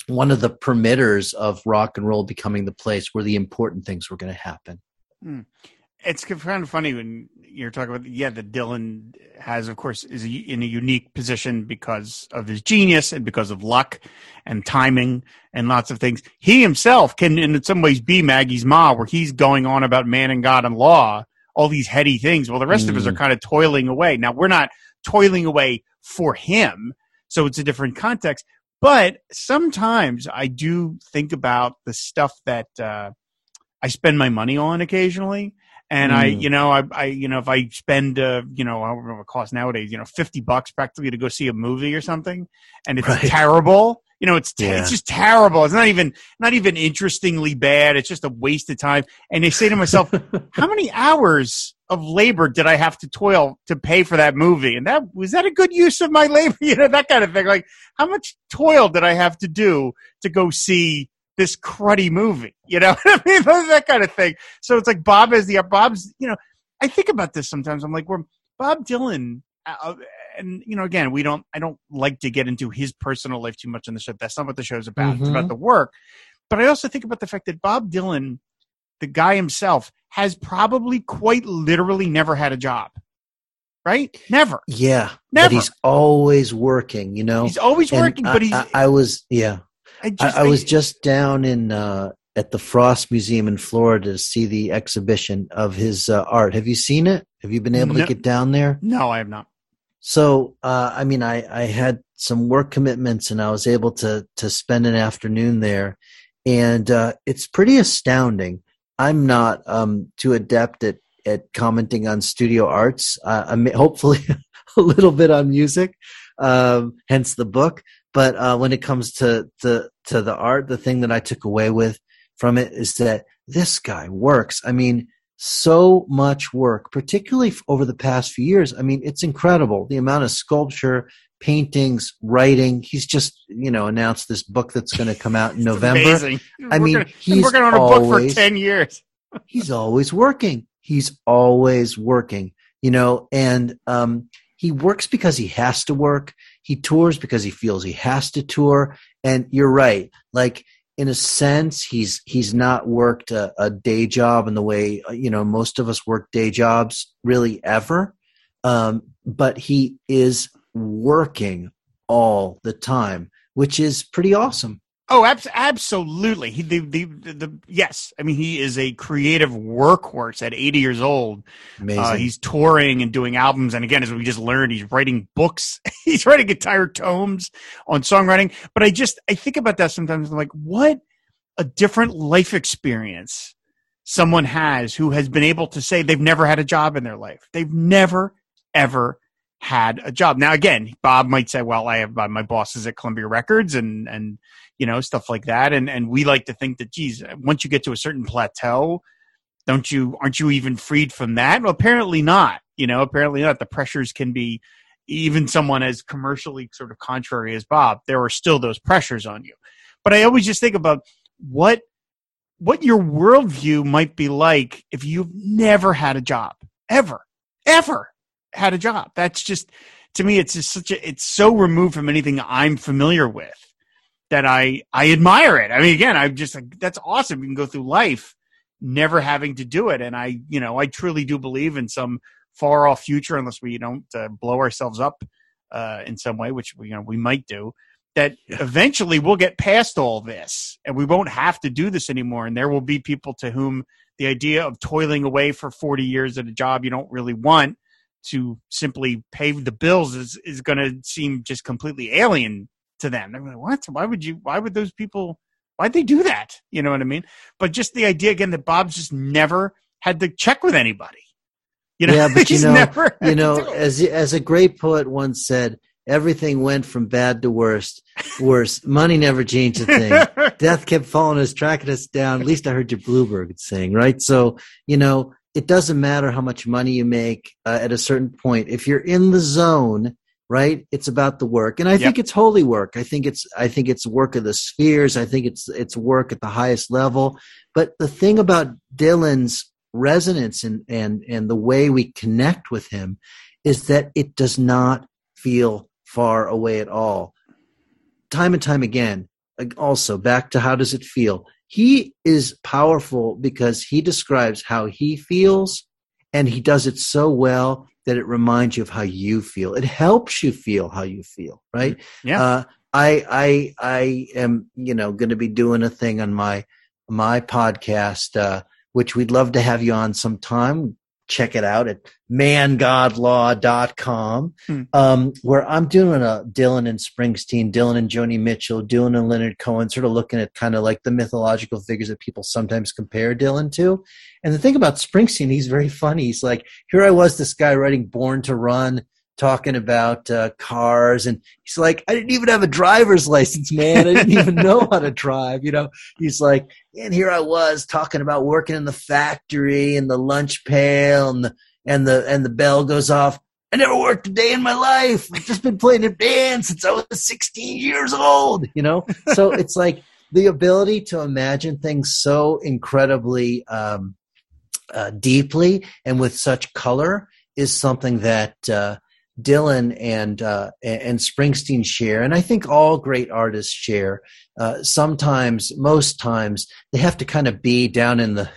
one of the permitters of rock and roll becoming the place where the important things were going to happen. Mm. It's kind of funny when you're talking about, yeah, that Dylan has, of course, is in a unique position because of his genius and because of luck and timing and lots of things. He himself can, in some ways, be Maggie's Ma, where he's going on about man and God and law, all these heady things, while the rest mm. of us are kind of toiling away. Now, we're not toiling away for him, so it's a different context. But sometimes I do think about the stuff that uh, I spend my money on occasionally. And I, you know, I, I, you know, if I spend, uh, you know, I don't know what it costs nowadays, you know, fifty bucks practically to go see a movie or something, and it's right. terrible. You know, it's, te- yeah. it's just terrible. It's not even, not even interestingly bad. It's just a waste of time. And I say to myself, how many hours of labor did I have to toil to pay for that movie? And that, was that a good use of my labor? You know, that kind of thing. Like, how much toil did I have to do to go see this cruddy movie, you know, I mean, that kind of thing. So it's like Bob has the, Bob's, you know, I think about this sometimes. I'm like, we're Bob Dylan. Uh, and, you know, again, we don't, I don't like to get into his personal life too much on the show. That's not what the show's about. Mm-hmm. It's about the work. But I also think about the fact that Bob Dylan, the guy himself, has probably quite literally never had a job. Right? Never. Yeah. Never. But he's always working, you know, he's always and working, I, but he's, I, I was, yeah. I, just, I, I was just down in uh, at the Frost Museum in Florida to see the exhibition of his uh, art. Have you seen it? Have you been able no, to get down there? No, I have not. So, uh, I mean, I, I had some work commitments, and I was able to to spend an afternoon there. And uh, it's pretty astounding. I'm not um, too adept at, at commenting on studio arts. Uh, I mean, hopefully a little bit on music, um, hence the book. But uh, when it comes to, to to the art, the thing that I took away with from it is that this guy works. I mean, so much work, particularly over the past few years. I mean, it's incredible, the amount of sculpture paintings, writing. He's just, you know, announced this book that's going to come out in November. Amazing. I we're mean, gonna, he's working on a always, book for ten years. He's always working. He's always working, you know, and um, he works because he has to work. He tours because he feels he has to tour. And you're right. Like, in a sense, he's he's not worked a, a day job in the way, you know, most of us work day jobs really ever. Um, but he is working all the time, which is pretty awesome. Oh, ab- absolutely. He, the, the, the, the, yes. I mean, he is a creative workhorse at eighty years old. Amazing. Uh, he's touring and doing albums. And again, as we just learned, he's writing books. He's writing entire tomes on songwriting. But I just, I think about that sometimes. I'm like, what a different life experience someone has who has been able to say they've never had a job in their life. They've never, ever had a job. Now, again, Bob might say, well, I have my, my bosses at Columbia Records and, and, you know, stuff like that. And, and we like to think that, geez, once you get to a certain plateau, don't you, aren't you even freed from that? Well, apparently not, you know, apparently not. The pressures can be, even someone as commercially sort of contrary as Bob, there are still those pressures on you. But I always just think about what, what your worldview might be like if you've never had a job, ever, ever had a job. That's just, to me, it's just such a, it's so removed from anything I'm familiar with that I, I admire it. I mean, again, I'm just like, that's awesome. You can go through life never having to do it. And I, you know, I truly do believe in some far off future, unless we don't uh, blow ourselves up uh, in some way, which we, you know, we might do, that eventually we'll get past all this and we won't have to do this anymore. And there will be people to whom the idea of toiling away for forty years at a job you don't really want to simply pay the bills is, is going to seem just completely alien to them. They're like, what? Why would you, why would those people, why'd they do that? You know what I mean? But just the idea again, that Bob's just never had to check with anybody, you know, yeah, but he's you know, never, you know, as, as a great poet once said, everything went from bad to worst, worse. Money never changed a thing. Death kept following us, tracking us down. At least I heard your Bluebird sing, right? So, you know, it doesn't matter how much money you make uh, at a certain point. If you're in the zone, right, it's about the work. And I yep. think it's holy work. I think it's I think it's work of the spheres. I think it's it's work at the highest level. But the thing about Dylan's resonance and and, and the way we connect with him is that it does not feel far away at all. Time and time again, also back to how does it feel? He is powerful because he describes how he feels, and he does it so well that it reminds you of how you feel. It helps you feel how you feel, right? Yeah. Uh, I I I am, you know, going to be doing a thing on my my podcast, uh, which we'd love to have you on sometime. Check it out at man god law dot com, hmm. um, where I'm doing a Dylan and Springsteen, Dylan and Joni Mitchell, Dylan and Leonard Cohen, sort of looking at kind of like the mythological figures that people sometimes compare Dylan to. And the thing about Springsteen, he's very funny. He's like, here I was, this guy writing Born to Run, talking about uh, cars, and he's like, I didn't even have a driver's license, man. I didn't even know how to drive, you know. He's like, and here I was talking about working in the factory and the lunch pail and the and the and the bell goes off. I never worked a day in my life. I've just been playing in bands since I was sixteen years old, you know. So it's like the ability to imagine things so incredibly um, uh, deeply and with such color is something that uh, Dylan and uh, and Springsteen share, and I think all great artists share. Uh, sometimes, most times, they have to kind of be down in the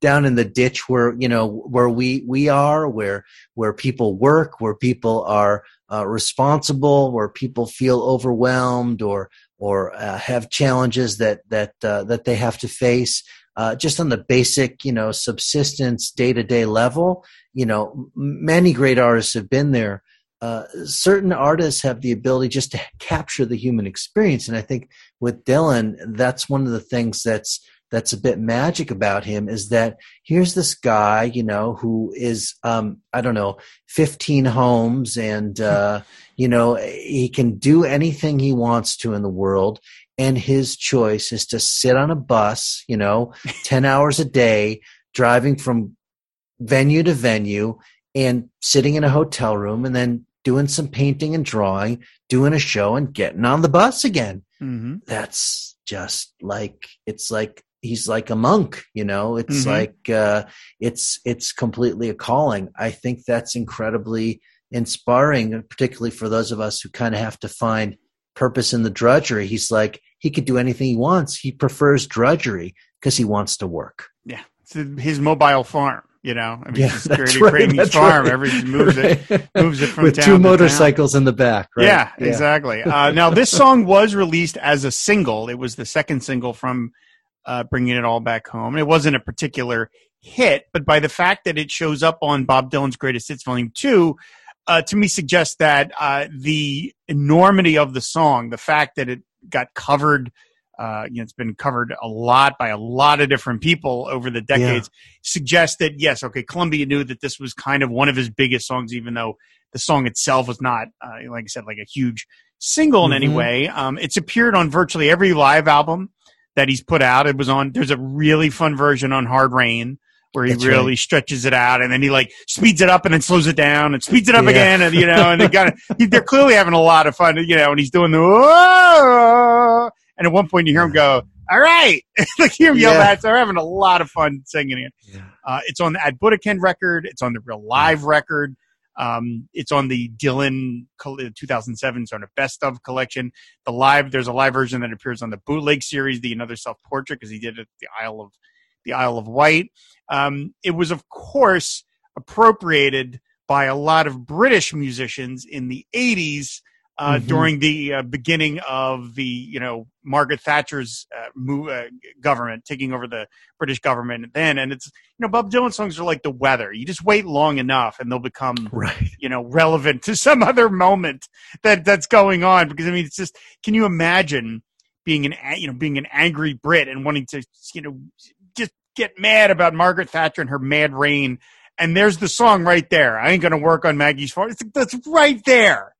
down in the ditch where you know where we we are, where where people work, where people are uh, responsible, where people feel overwhelmed or or uh, have challenges that that uh, that they have to face. Uh, just on the basic, you know, subsistence day-to-day level, you know, many great artists have been there. Uh, certain artists have the ability just to capture the human experience. And I think with Dylan, that's one of the things that's that's a bit magic about him is that here's this guy, you know, who is, um, I don't know, fifteen homes and, uh, you know, he can do anything he wants to in the world. And his choice is to sit on a bus, you know, ten hours a day, driving from venue to venue and sitting in a hotel room and then doing some painting and drawing, doing a show, and getting on the bus again. Mm-hmm. That's just like, it's like, he's like a monk, you know, it's mm-hmm. like, uh, it's, it's completely a calling. I think that's incredibly inspiring, particularly for those of us who kind of have to find purpose in the drudgery. He's like, he could do anything he wants. He prefers drudgery because he wants to work. Yeah. It's his mobile farm. You know, I mean, yeah, it's that's right, creating that's farm. Right. Everybody moves right. it, moves it from With town two to motorcycles town. In the back, right? Yeah, yeah. exactly. Uh, now, this song was released as a single. It was the second single from uh, Bringing It All Back Home. It wasn't a particular hit, but by the fact that it shows up on Bob Dylan's Greatest Hits Volume two, uh, to me suggests that uh, the enormity of the song, the fact that it got covered Uh, you know, it's been covered a lot by a lot of different people over the decades, yeah. suggests that, yes, okay, Columbia knew that this was kind of one of his biggest songs, even though the song itself was not, uh, like I said, like a huge single mm-hmm. in any way. Um, it's appeared on virtually every live album that he's put out. It was on, there's a really fun version on Hard Rain where he That's really right. stretches it out and then he like speeds it up and then slows it down and speeds it up yeah. again. And, you know, and they got, he, they're clearly having a lot of fun, you know, and he's doing the, whoa. And at one point, you hear him go, all right. like, you hear him yell that. They're having a lot of fun singing it. Yeah. Uh, it's on the Ad Budokan record. It's on the Real Live yeah. record. Um, it's on the Dylan two thousand seven sort of Best Of collection. The live, there's a live version that appears on the Bootleg series, the Another Self Portrait, because he did it at the Isle of, the Isle of Wight. Um, it was, of course, appropriated by a lot of British musicians in the eighties. Uh, mm-hmm. During the uh, beginning of the, you know, Margaret Thatcher's uh, move, uh, government taking over the British government then. And it's, you know, Bob Dylan songs are like the weather. You just wait long enough and they'll become, right. you know, relevant to some other moment that that's going on. Because, I mean, it's just, can you imagine being an, you know, being an angry Brit and wanting to, you know, just get mad about Margaret Thatcher and her mad reign? And there's the song right there. I ain't going to work on Maggie's farm. It's, that's right there.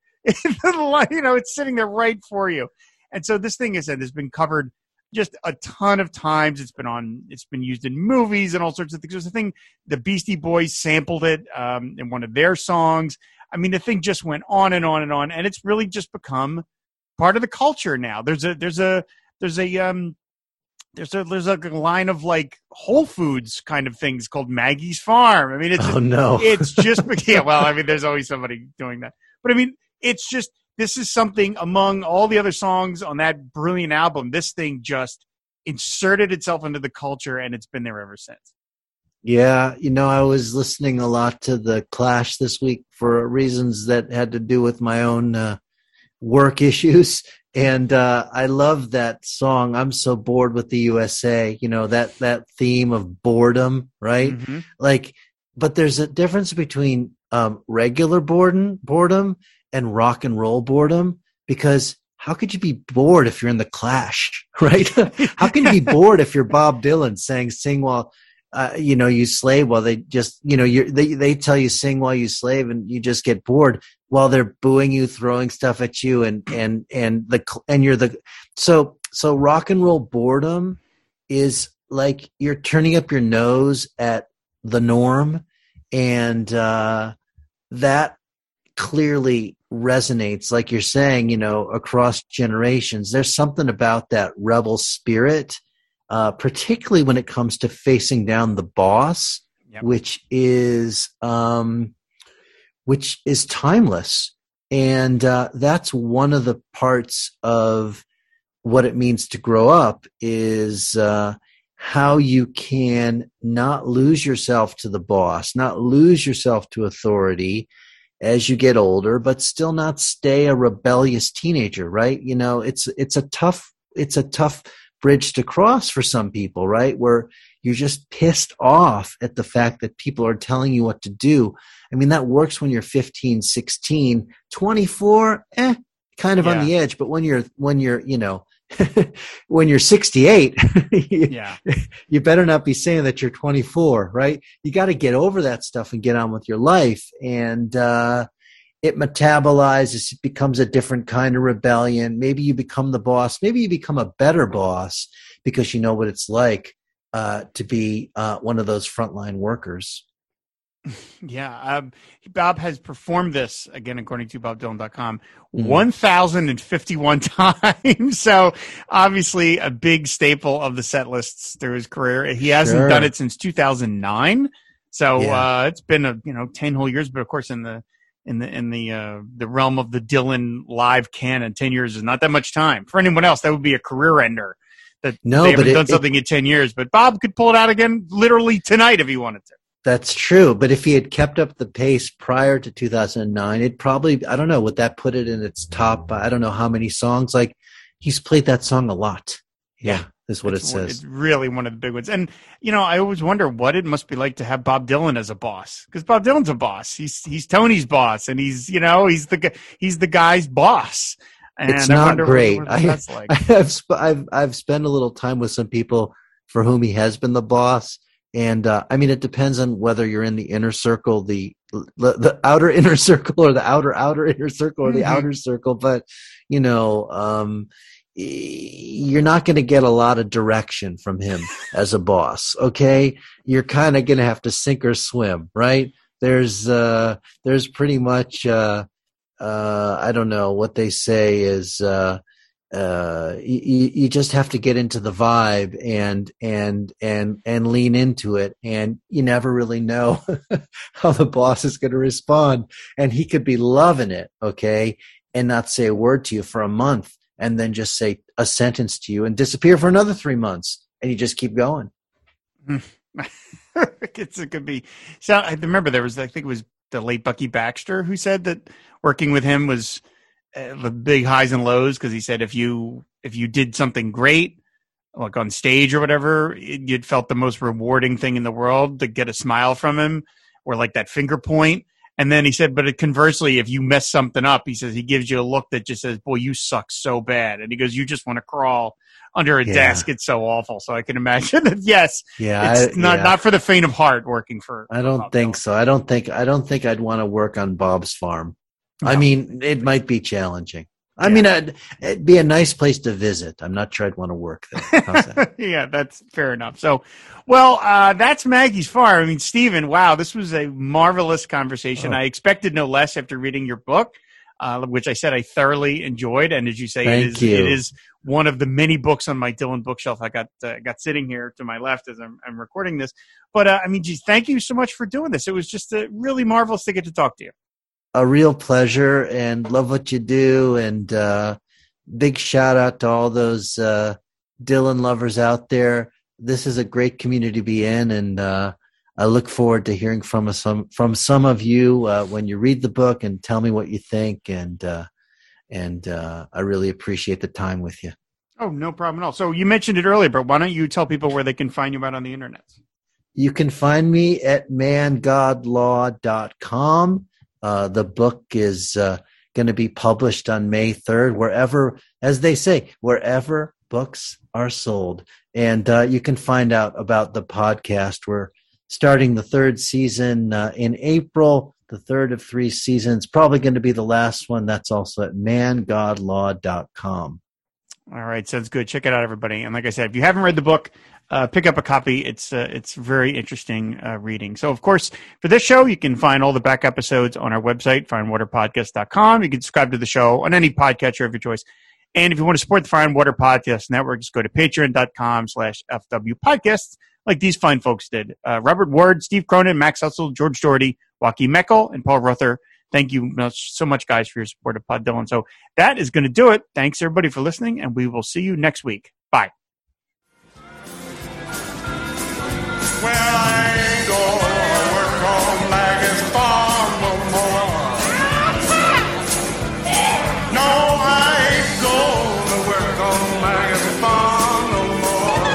You know, it's sitting there right for you. And so this thing, as I said, has been covered just a ton of times. It's been on, it's been used in movies and all sorts of things. There's a thing, the Beastie Boys sampled it um, in one of their songs. I mean, the thing just went on and on and on, and it's really just become part of the culture now. There's a, there's a, there's a, um, there's a, there's a line of like Whole Foods kind of things called Maggie's Farm. I mean, it's, oh, no. it's just, yeah, well, I mean, there's always somebody doing that, but I mean, it's just, this is something among all the other songs on that brilliant album. This thing just inserted itself into the culture, and it's been there ever since. Yeah. You know, I was listening a lot to The Clash this week for reasons that had to do with my own uh, work issues. And uh, I love that song, I'm So Bored with the U S A, you know, that, that theme of boredom, right? Mm-hmm. Like, but there's a difference between um, regular boredom, boredom, and rock and roll boredom, because how could you be bored if you're in The Clash, right? How can you be bored if you're Bob Dylan saying sing while, uh, you know, you slave, while they just, you know, you they they tell you sing while you slave and you just get bored while they're booing you, throwing stuff at you, and and and the and you're the so so rock and roll boredom is like you're turning up your nose at the norm, and uh, that clearly resonates, like you're saying, you know, across generations. There's something about that rebel spirit, uh, particularly when it comes to facing down the boss, yep. which is, um, which is timeless. And, uh, that's one of the parts of what it means to grow up is, uh, how you can not lose yourself to the boss, not lose yourself to authority as you get older, but still not stay a rebellious teenager, right? You know, it's it's a tough it's a tough bridge to cross for some people, right? Where you're just pissed off at the fact that people are telling you what to do. I mean, that works when you're fifteen, sixteen, twenty-four, eh, kind of yeah. on the edge. But when you're when you're, you know, when you're sixty-eight, you, yeah. you better not be saying that you're twenty-four, right? You got to get over that stuff and get on with your life. And uh, it metabolizes, it becomes a different kind of rebellion. Maybe you become the boss. Maybe you become a better boss because you know what it's like uh, to be uh, one of those frontline workers. Yeah, um, Bob has performed this, again, according to bob dylan dot com, mm-hmm. one thousand fifty-one times. So obviously a big staple of the set lists through his career. He hasn't sure. done it since two thousand nine. So yeah. uh, it's been a, you know, ten whole years, but of course in the in the in the uh, the realm of the Dylan live canon, ten years is not that much time. For anyone else, that would be a career ender. That no, they haven't but it, done something it, in ten years. But Bob could pull it out again literally tonight if he wanted to. That's true. But if he had kept up the pace prior to two thousand nine, it probably, I don't know, would that put it in its top? I don't know how many songs. Like, he's played that song a lot. Yeah. yeah. Is what it's, it says. It's really one of the big ones. And, you know, I always wonder what it must be like to have Bob Dylan as a boss, because Bob Dylan's a boss. He's he's Tony's boss, and he's, you know, he's the he's the guy's boss. And it's I not great. What, what I, that's like. I've, sp- I've, I've spent a little time with some people for whom he has been the boss. And, uh, I mean, it depends on whether you're in the inner circle, the the outer inner circle, or the outer outer inner circle, or the mm-hmm. outer circle. But, you know, um, you're not going to get a lot of direction from him as a boss, okay? You're kind of going to have to sink or swim, right? There's uh, there's pretty much, uh, uh, I don't know, what they say is uh, uh, you, you just have to get into the vibe and and and and lean into it, and you never really know how the boss is going to respond. And he could be loving it, okay, and not say a word to you for a month, and then just say a sentence to you and disappear for another three months, and you just keep going. it's, it could be. So I remember there was, I think it was the late Bucky Baxter who said that working with him was uh, the big highs and lows, because he said if you if you did something great, like on stage or whatever, it, you'd felt the most rewarding thing in the world to get a smile from him, or like that finger point. And then he said, but conversely, if you mess something up, he says, he gives you a look that just says, boy, you suck so bad. And he goes, you just want to crawl under a yeah. desk. It's so awful. So I can imagine that. Yes. Yeah. It's I, not, yeah. not for the faint of heart working for. I don't Bob think Dylan. so. I don't think, I don't think I'd want to work on Bob's farm. No. I mean, it might be challenging. I yeah. mean, I'd, it'd be a nice place to visit. I'm not sure I'd want to work there. That? yeah, that's fair enough. So, well, uh, that's Maggie's Farm. I mean, Stephen, wow, this was a marvelous conversation. Oh. I expected no less after reading your book, uh, which I said I thoroughly enjoyed. And as you say, it is, you. it is one of the many books on my Dylan bookshelf I got uh, got sitting here to my left as I'm, I'm recording this. But, uh, I mean, geez, thank you so much for doing this. It was just uh, really marvelous to get to talk to you. A real pleasure, and love what you do. And uh, big shout out to all those uh, Dylan lovers out there. This is a great community to be in, and uh, I look forward to hearing from some from some of you uh, when you read the book and tell me what you think. And uh, and uh, I really appreciate the time with you. Oh, no problem at all. So you mentioned it earlier, but why don't you tell people where they can find you out on the internet? You can find me at man god law dot com. Uh, the book is uh, going to be published on May third, wherever, as they say, wherever books are sold. And uh, you can find out about the podcast. We're starting the third season uh, in April, the third of three seasons, probably going to be the last one. That's also at man god law dot com. All right. Sounds good. Check it out, everybody. And like I said, if you haven't read the book, Uh, pick up a copy. It's uh, it's very interesting uh, reading. So, of course, for this show, you can find all the back episodes on our website, fine water podcast dot com. You can subscribe to the show on any podcatcher of your choice. And if you want to support the Fine Water Podcast Network, just go to patreon dot com slash F W podcasts, like these fine folks did. Uh, Robert Ward, Steve Cronin, Max Hustle, George Doherty, Joaquin Meckel, and Paul Ruther. Thank you much, so much, guys, for your support of Pod Dylan. So that is going to do it. Thanks, everybody, for listening, and we will see you next week. Bye. Well, I ain't gonna work on Maggie's farm no more. No, I ain't gonna work on Maggie's farm no more.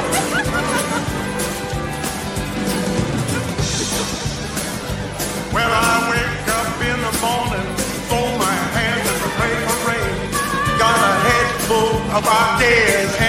Well, I wake up in the morning, throw my hands in the paper rain. Got a head full of ideas.